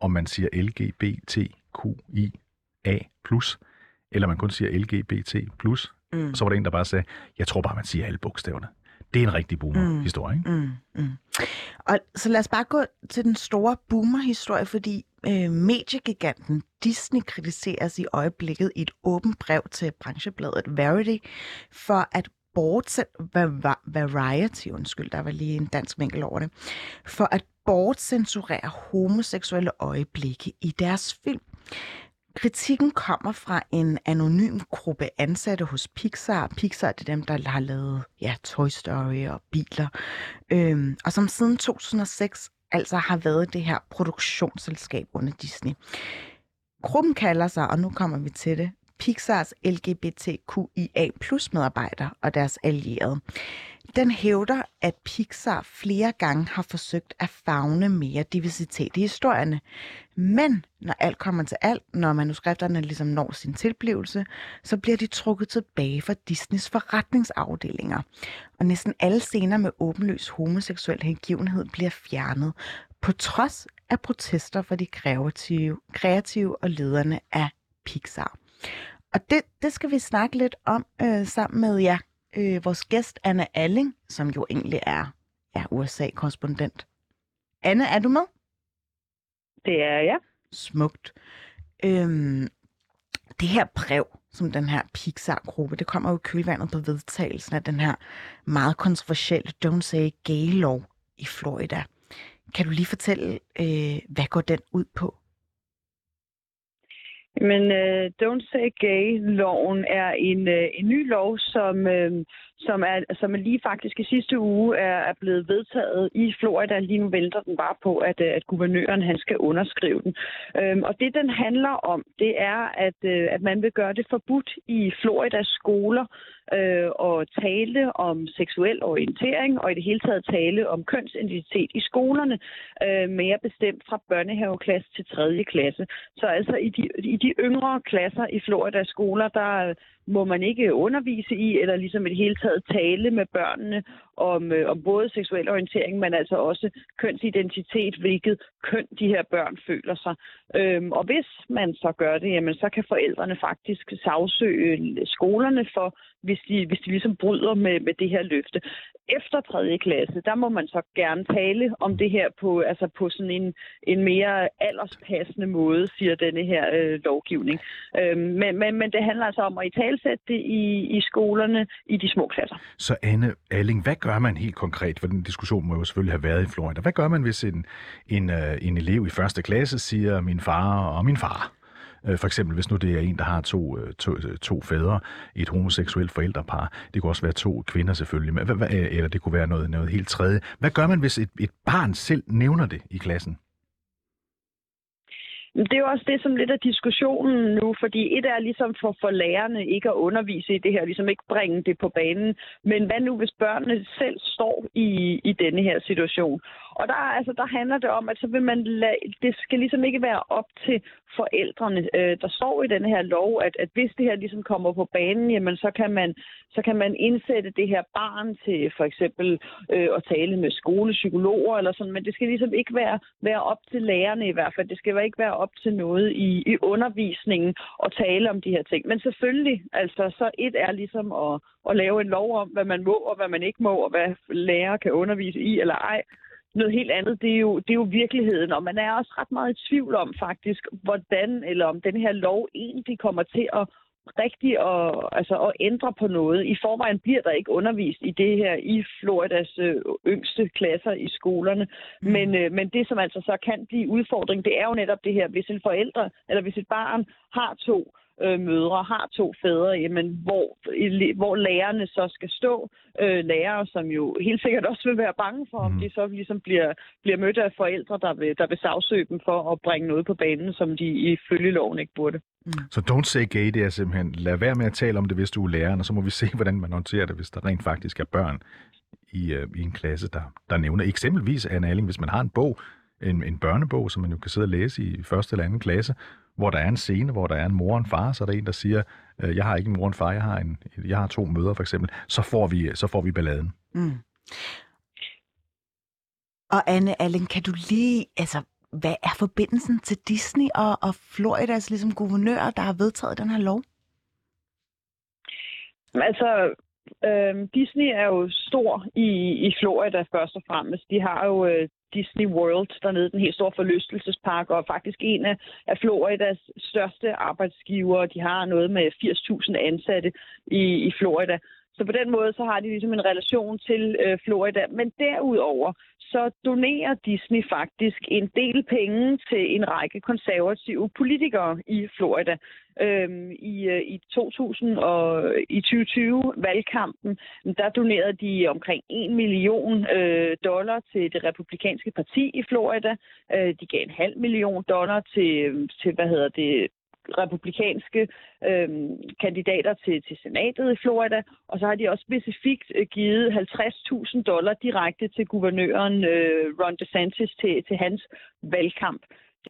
om man siger L G B T Q I A plus, eller man kun siger L G B T plus. Mm. Så var der en, der bare sagde, jeg tror bare, man siger alle bogstaverne. Det er en rigtig boomer-historie. Mm, mm, mm. Og så lad os bare gå til den store boomer-historie, fordi øh, mediegiganten Disney kritiseres i øjeblikket i et åbent brev til branchebladet Variety for at bortsætte var, Variety, undskyld, der var lige en dansk vinkel over det, for at bortcensurere homoseksuelle øjeblikke i deres film. Kritikken kommer fra en anonym gruppe ansatte hos Pixar. Pixar, det er dem, der har lavet ja, Toy Story og biler. Øhm, og som siden to tusind og seks altså har været det her produktionsselskab under Disney. Gruppen kalder sig, og nu kommer vi til det, Pixars L G B T Q I A plus medarbejdere og deres allierede. Den hævder, at Pixar flere gange har forsøgt at favne mere diversitet i historierne. Men når alt kommer til alt, når manuskripterne ligesom når sin tilblivelse, så bliver de trukket tilbage fra Disneys forretningsafdelinger. Og næsten alle scener med åbenløs homoseksuel hengivenhed bliver fjernet, på trods af protester fra de kreative, kreative og lederne af Pixar. Og det, det skal vi snakke lidt om øh, sammen med jer. Øh, vores gæst, Anne Alling, som jo egentlig er, er U S A-korrespondent. Anne, er du med? Det er jeg. Smukt. Øhm, det her brev, som den her Pixar-gruppe, det kommer jo i kølvandet på vedtagelsen af den her meget kontroversielle Don't Say Gay-lov i Florida. Kan du lige fortælle, øh, hvad går den ud på? Men uh, Don't Say Gay-loven er en, uh, en ny lov, som, uh, som, er, som lige faktisk i sidste uge er, er blevet vedtaget i Florida. Lige nu venter den bare på, at, uh, at guvernøren han skal underskrive den. Um, og det, den handler om, det er, at, uh, at man vil gøre det forbudt i Floridas skoler og øh, tale om seksuel orientering, og i det hele taget tale om kønsidentitet i skolerne, øh, mere bestemt fra børnehaveklasse til tredje klasse. Så altså i de, i de yngre klasser i Floridas skoler, der må man ikke undervise i, eller ligesom i det hele taget tale med børnene om, øh, om både seksuel orientering, men altså også kønsidentitet, hvilket køn de her børn føler sig. Øhm, og hvis man så gør det, jamen, så kan forældrene faktisk sagsøge skolerne for, hvis de, hvis de ligesom bryder med, med det her løfte. Efter tredje klasse, der må man så gerne tale om det her på, altså på sådan en, en mere alderspassende måde, siger denne her øh, lovgivning. Øhm, men, men, men det handler altså om at italesætte det i, i skolerne i de små klasser. Så Anne Alling, hvad gør man helt konkret? For den diskussion må jo selvfølgelig have været i Florida. Hvad gør man, hvis en, en, en elev i første klasse siger, min far og min far? For eksempel, hvis nu det er en, der har to, to, to fædre, et homoseksuelt forældrepar. Det kunne også være to kvinder selvfølgelig, men, eller det kunne være noget, noget helt tredje. Hvad gør man, hvis et, et barn selv nævner det i klassen? Det er jo også det, som lidt er diskussionen nu, fordi et er ligesom for, for lærerne ikke at undervise i det her, ligesom ikke bringe det på banen. Men hvad nu, hvis børnene selv står i, i denne her situation? Og der, altså, der handler det om, at så vil man lade, det skal ligesom ikke være op til forældrene. Øh, der står i denne her lov, at, at hvis det her ligesom kommer på banen, jamen så kan man, så kan man indsætte det her barn til for eksempel øh, at tale med skolepsykologer eller sådan, men det skal ligesom ikke være, være op til lærerne i hvert fald. Det skal ikke være op til noget i, i undervisningen og tale om de her ting. Men selvfølgelig, altså så et er ligesom at, at lave en lov om, hvad man må og hvad man ikke må, og hvad lærer kan undervise i eller ej. Noget helt andet, det er, jo, det er jo virkeligheden, og man er også ret meget i tvivl om faktisk, hvordan eller om den her lov egentlig kommer til at rigtig og, altså, at ændre på noget. I forvejen bliver der ikke undervist i det her i Floridas ø, yngste klasser i skolerne, mm. men, ø, men det, som altså så kan blive udfordring, det er jo netop det her, hvis en forældre eller hvis et barn har to øh, mødre, har to fædre, jamen, hvor, hvor lærerne så skal stå. Øh, lærere, som jo helt sikkert også vil være bange for, mm. om de så ligesom bliver, bliver mødt af forældre, der vil, der vil sagsøge dem for at bringe noget på banen, som de ifølge loven ikke burde. Mm. Så don't say gay, det er simpelthen, lad være med at tale om det, hvis du er læreren, og så må vi se, hvordan man håndterer det, hvis der rent faktisk er børn i, øh, i en klasse, der, der nævner. Eksempelvis, Anne Alling, hvis man har en bog, en, en børnebog, som man jo kan sidde og læse i første eller anden klasse, hvor der er en scene, hvor der er en mor og en far, så er der en, der siger, jeg har ikke en mor og en far, jeg har, en, jeg har to mødre for eksempel, så får vi, så får vi balladen. Mm. Og Anne Alling, kan du lige, altså, hvad er forbindelsen til Disney og, og Floridas ligesom guvernør, der har vedtaget den her lov? Altså, øh, Disney er jo stor i, i Florida først og fremmest. De har jo øh, Disney World dernede, den helt store forlystelsespark, og faktisk en af, af Floridas største arbejdsgivere. De har noget med firs tusind ansatte i, i Florida. Så på den måde, så har de ligesom en relation til øh, Florida. Men derudover, så donerer Disney faktisk en del penge til en række konservative politikere i Florida. Øhm, i, i, to tusind og, i tyve tyve-valgkampen, der donerede de omkring en million øh, dollar til det republikanske parti i Florida. Øh, de gav en halv million dollar til, til hvad hedder det, republikanske øh, kandidater til, til senatet i Florida, og så har de også specifikt givet halvtreds tusind dollar direkte til guvernøren øh, Ron DeSantis til, til hans valgkamp.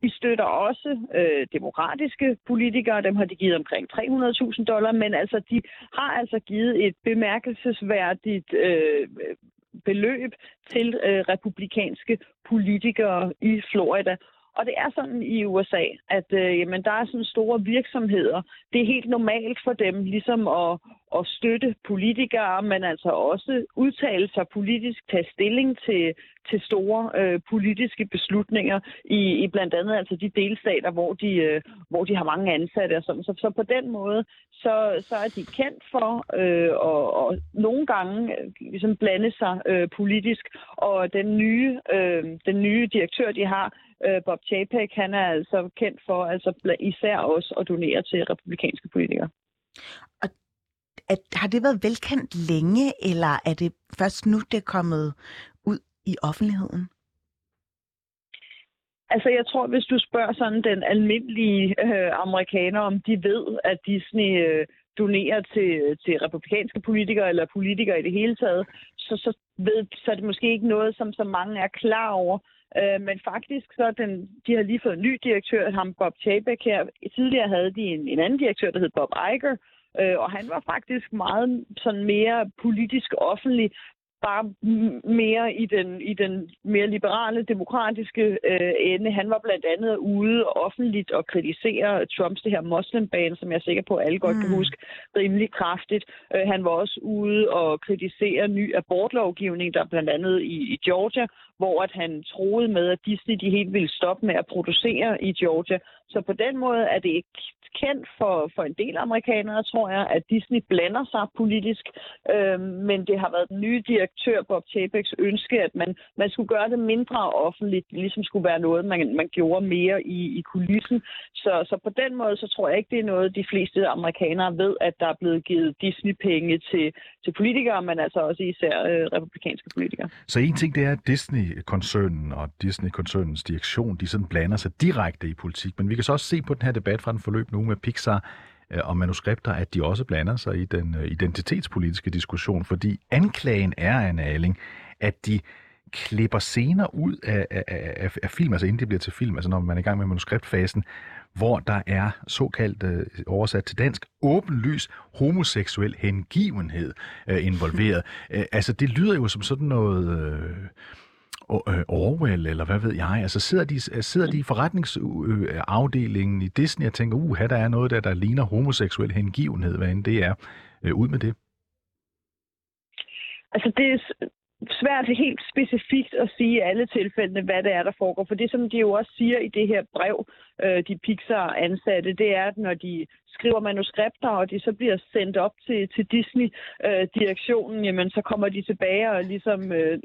De støtter også øh, demokratiske politikere, dem har de givet omkring tre hundrede tusind dollar, men altså de har altså givet et bemærkelsesværdigt øh, beløb til øh, republikanske politikere i Florida. Og det er sådan i U S A, at øh, jamen, der er sådan store virksomheder. Det er helt normalt for dem ligesom at, at støtte politikere, men altså også udtale sig politisk, tage stilling til, til store øh, politiske beslutninger i, i blandt andet altså de delstater, hvor de, øh, hvor de har mange ansatte og sådan. Så, så på den måde, så, så er de kendt for øh, at, at nogle gange ligesom blande sig øh, politisk. Og den nye, øh, den nye direktør, de har, Bob Chapek, han er altså kendt for altså især også at donere til republikanske politikere. Og at, har det været velkendt længe, eller er det først nu, det er kommet ud i offentligheden? Altså, jeg tror, hvis du spørger sådan den almindelige øh, amerikaner, om de ved, at Disney øh, donerer til, til republikanske politikere eller politikere i det hele taget, så, så, ved, så er det måske ikke noget, som så mange er klar over. Men faktisk, så den, de har lige fået en ny direktør, ham Bob Chapek her. Tidligere havde de en, en anden direktør, der hed Bob Iger, øh, og han var faktisk meget sådan mere politisk offentlig. bare mere i den, i den mere liberale, demokratiske øh, ende. Han var blandt andet ude offentligt og kritisere Trumps det her muslimbane, som jeg er sikker på, at alle godt kan huske, rimelig kraftigt. Øh, han var også ude og kritisere ny abortlovgivning, der blandt andet i, i Georgia, hvor at han troede med, at Disney de helt ville stoppe med at producere i Georgia. Så på den måde er det ikke kendt for, for en del amerikanere, tror jeg, at Disney blander sig politisk, øh, men det har været den nye direktør Bob Chapeks ønske, at man, man skulle gøre det mindre offentligt, ligesom skulle være noget, man, man gjorde mere i, i kulissen. Så, så på den måde, så tror jeg ikke, det er noget, de fleste amerikanere ved, at der er blevet givet Disney-penge til, til politikere, men altså også især øh, republikanske politikere. Så en ting, det er, at Disney-koncernen og Disney-koncernens direktion, de sådan blander sig direkte i politik, men vi kan så også se på den her debat fra den forløbende uge med Pixar og manuskripter, at de også blander sig i den identitetspolitiske diskussion, fordi anklagen er, Anne Alling, at de klipper scener ud af, af, af, af film, altså inden det bliver til film, altså når man er i gang med manuskriptfasen, hvor der er såkaldt øh, oversat til dansk åbenlys homoseksuel hengivenhed øh, involveret. Æ, altså det lyder jo som sådan noget... Øh, Orwell, eller hvad ved jeg, altså sidder de, sidder de i forretningsafdelingen i Disney og tænker, uha, der er noget der, der ligner homoseksuel hengivenhed, hvad end det er, ud med det? Altså det er svært helt specifikt at sige i alle tilfældene, hvad det er, der foregår, for det som de jo også siger i det her brev, de Pixar-ansatte, det er, at når de skriver manuskripter, og de så bliver sendt op til, til Disney-direktionen, øh, jamen så kommer de tilbage og ligesom øh,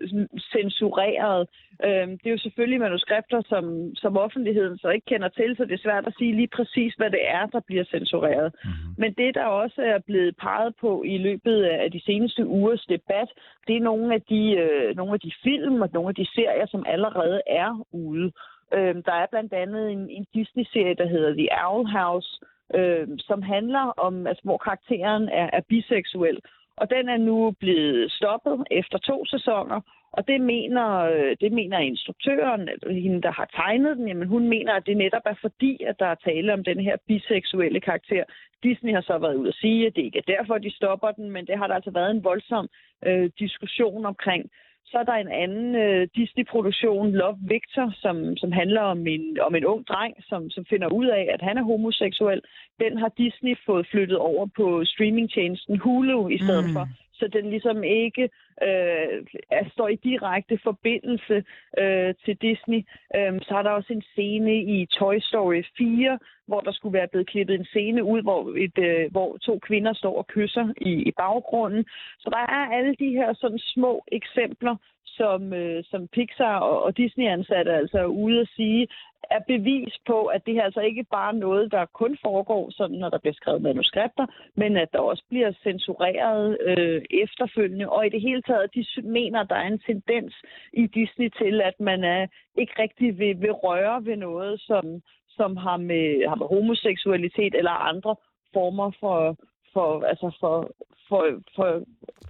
censureret. Øh, det er jo selvfølgelig manuskripter, som, som offentligheden så ikke kender til, så det er svært at sige lige præcis, hvad det er, der bliver censureret. Mm-hmm. Men det, der også er blevet peget på i løbet af de seneste ugers debat, det er nogle af de, øh, nogle af de film og nogle af de serier, som allerede er ude. Øh, der er blandt andet en, en Disney-serie, der hedder The Owl House, Øh, som handler om, altså, hvor karakteren er, er biseksuel. Og den er nu blevet stoppet efter to sæsoner, og det mener, det mener instruktøren, hende der har tegnet den, jamen hun mener, at det netop er fordi, at der er tale om den her biseksuelle karakter. Disney har så været ude at sige, at det ikke er derfor, de stopper den, men det har der altså været en voldsom øh, diskussion omkring. Så er der en anden øh, Disney-produktion, Love, Victor, som, som handler om en, om en ung dreng, som, som finder ud af, at han er homoseksuel. Den har Disney fået flyttet over på streamingtjenesten Hulu i stedet mm. for. Så den ligesom ikke øh, er, står i direkte forbindelse øh, til Disney. Øhm, så er der også en scene i Toy Story fire, hvor der skulle være blevet klippet en scene ud, hvor, et, øh, hvor to kvinder står og kysser i, i baggrunden. Så der er alle de her sådan små eksempler, som, øh, som Pixar og, og Disney-ansatte altså er ude at sige, er bevis på, at det her altså ikke bare noget, der kun foregår, sådan når der bliver skrevet manuskripter, men at der også bliver censureret øh, efterfølgende. Og i det hele taget, de mener, der er en tendens i Disney til, at man er ikke rigtig vil, vil røre ved noget, som, som har, med, har med homoseksualitet eller andre former for... for altså for for for,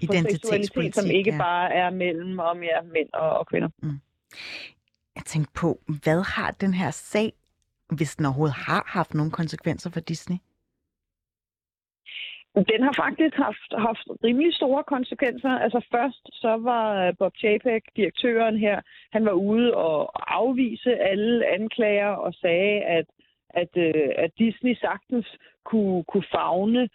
for seksualitet, som ikke ja. bare er mellem om ja, mænd og, og kvinder. Mm. Jeg tænker på, hvad har den her sag, hvis den overhovedet har haft nogle konsekvenser for Disney? Den har faktisk haft, haft rimelig store konsekvenser. Altså først så var Bob Chapek, direktøren her, han var ude og afvise alle anklager og sagde, at at at Disney sagtens kunne kunne favne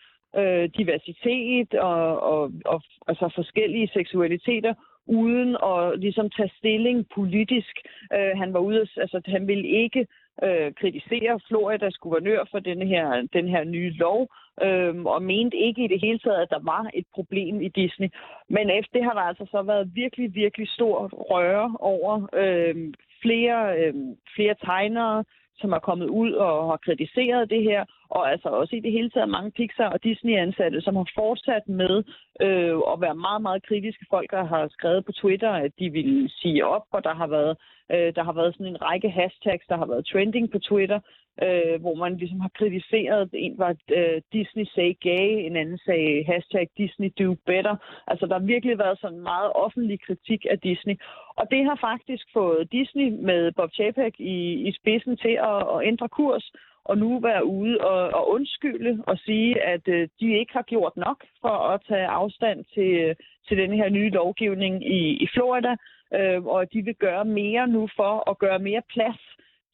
diversitet og, og, og altså forskellige seksualiteter, uden at ligesom tage stilling politisk. Uh, han var ude, altså han ville ikke uh, kritisere Floridas guvernør for denne her, den her nye lov, uh, og mente ikke i det hele taget, at der var et problem i Disney. Men efter det har der altså så været virkelig, virkelig stor røre over uh, flere, uh, flere tegnere, som er kommet ud og har kritiseret det her, og altså også i det hele taget mange Pixar- og Disney-ansatte, som har fortsat med øh, at være meget, meget kritiske. Folk har skrevet på Twitter, at de ville sige op, og der har været, øh, der har været sådan en række hashtags, der har været trending på Twitter, øh, hvor man ligesom har kritiseret. En var øh, Disney say gay, en anden sagde hashtag Disney do better. Altså der har virkelig været sådan meget offentlig kritik af Disney. Og det har faktisk fået Disney med Bob Chapek i, i spidsen til at, at ændre kurs og nu være ude og, og undskylde og sige, at øh, de ikke har gjort nok for at tage afstand til, øh, til denne her nye lovgivning i, i Florida, øh, og at de vil gøre mere nu for at gøre mere plads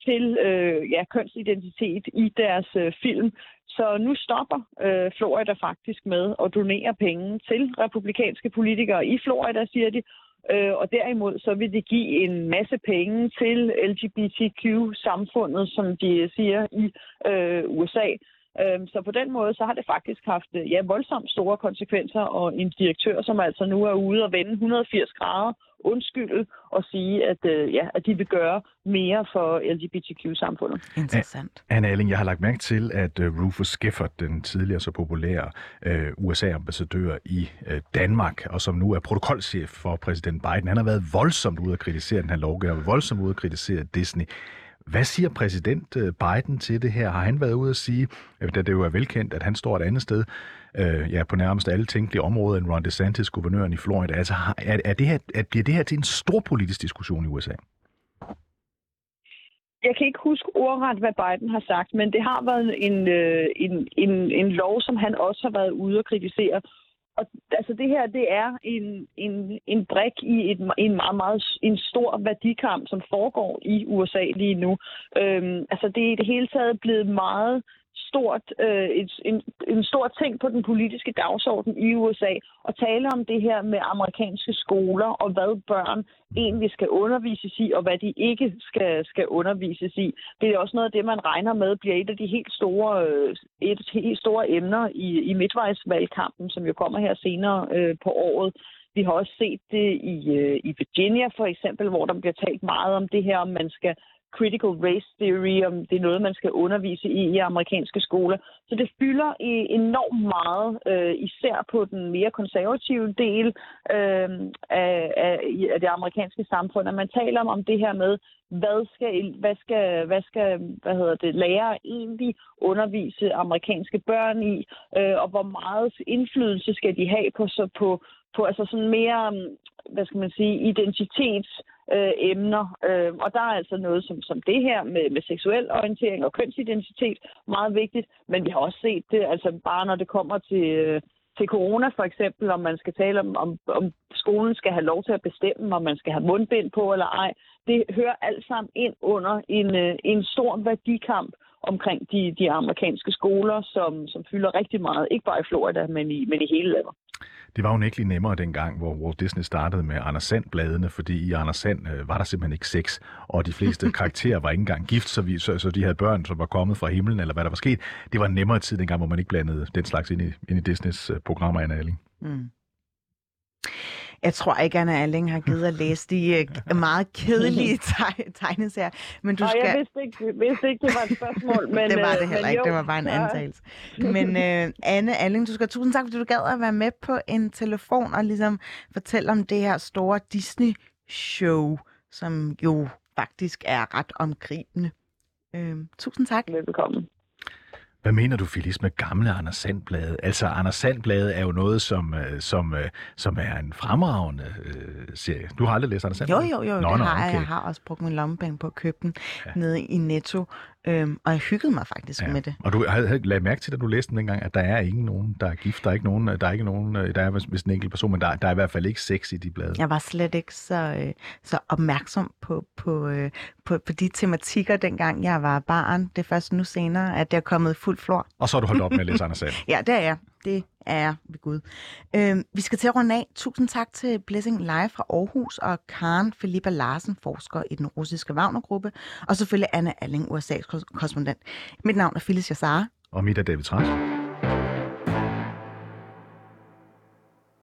til øh, ja, kønsidentitet i deres øh, film. Så nu stopper øh, Florida faktisk med at donere penge til republikanske politikere i Florida, siger de. Øh, og derimod så vil de give en masse penge til L G B T Q-samfundet, som de siger i øh, U S A. Øh, så på den måde så har det faktisk haft ja, voldsomt store konsekvenser, og en direktør, som altså nu er ude og vende et hundrede og firs grader, undskylde og sige, at, øh, ja, at de vil gøre mere for L G B T Q-samfundet. Interessant. Anne Alling, jeg har lagt mærke til, at Rufus Gifford, den tidligere så populære øh, U S A-ambassadør i øh, Danmark, og som nu er protokolchef for præsident Biden, han har været voldsomt ude at kritisere den her lovgivning, voldsomt ude at kritisere Disney. Hvad siger præsident Biden til det her? Har han været ude at sige, da det jo er velkendt, at han står et andet sted, øh, ja, på nærmest alle tænkelige områder end Ron DeSantis, guvernøren i Florida. Altså, er, er det her, er, bliver det her til en stor politisk diskussion i U S A? Jeg kan ikke huske ordret, hvad Biden har sagt, men det har været en, øh, en, en, en lov, som han også har været ude at kritisere. Og altså det her, det er en, en, en brik i et, en meget, meget en stor værdikamp, som foregår i U S A lige nu. Øhm, altså det er i det hele taget blevet meget stort, øh, et, en, en stor ting på den politiske dagsorden i U S A at tale om det her med amerikanske skoler og hvad børn egentlig skal undervises i og hvad de ikke skal, skal undervises i. Det er også noget af det, man regner med bliver et af de helt store, øh, et af de helt store emner i, i midtvejsvalgkampen, som jo kommer her senere øh, på året. Vi har også set det i, øh, i Virginia for eksempel, hvor der bliver talt meget om det her, om man skal critical race theory, om det er noget, man skal undervise i i amerikanske skoler. Så det fylder enormt meget, øh, især på den mere konservative del øh, af, af det amerikanske samfund, at man taler om, om det her med, hvad skal, hvad skal, hvad skal hvad hedder det, lærere egentlig undervise amerikanske børn i, øh, og hvor meget indflydelse skal de have på, så på, på altså sådan mere, hvad skal man sige, identitets Øh, emner. Øh, og der er altså noget som, som det her med, med seksuel orientering og kønsidentitet meget vigtigt, men vi har også set det, altså bare når det kommer til, øh, til corona for eksempel, om man skal tale om, om, om skolen skal have lov til at bestemme, om man skal have mundbind på eller ej. Det hører alt sammen ind under en, øh, en stor værdikamp omkring de, de amerikanske skoler, som, som fylder rigtig meget, ikke bare i Florida, men i, men i hele landet. Det var jo nægtelig nemmere dengang, hvor Walt Disney startede med Anders And-bladene, fordi i Anders And øh, var der simpelthen ikke sex, og de fleste karakterer var ikke engang gift, så, vi, så, så de havde børn, som var kommet fra himlen, eller hvad der var sket. Det var en nemmere tid dengang, hvor man ikke blandede den slags ind i, ind i Disneys øh, programmer, Anne Alling. Mm. Jeg tror ikke, Anne Alling har givet at læse de meget kedelige teg- tegneserier. Men du Nå, skal... jeg vidste ikke, vidste ikke, det var et spørgsmål. Men, det var det heller ikke, jo. Det var bare en antagelse. Men uh, Anne Alling, du skal tusind tak, fordi du gad at være med på en telefon og ligesom fortælle om det her store Disney-show, som jo faktisk er ret omgribende. Uh, tusind tak. Velkommen. Hvad mener du, Filiz, med gamle Anders Sandblade? Altså, Anders Sandblade er jo noget, som, som, som er en fremragende øh, serie. Du har aldrig læst Anders Sandblade? Jo, jo, jo. Nå, det nå, har okay. Jeg har også brugt min lommepenge på at købe den ja. nede i Netto, øhm, og jeg hyggede mig faktisk ja. med det. Og du havde lagt mærke til, da du læste den dengang, at der er ingen nogen, der er gift. Der er ikke nogen, der er, ikke nogen, der er vist en enkelt person, men der, der er i hvert fald ikke sex i de blade. Jeg var slet ikke så, øh, så opmærksom på, på, øh, på, på de tematikker, dengang jeg var barn. Det er først nu senere, at det er kommet fuldt flor. Og så har du holdt op med at læse Anders And. Ja, det er jeg. Det er jeg ved Gud. Øhm, vi skal til at runde af. Tusind tak til Blessing Laryea fra Aarhus og Karen Philippa Larsen, forsker i den russiske Wagner-gruppe, og selvfølgelig Anne Alling, U S A's korrespondent. Mit navn er Filiz Yasar. Og mit er David Træs.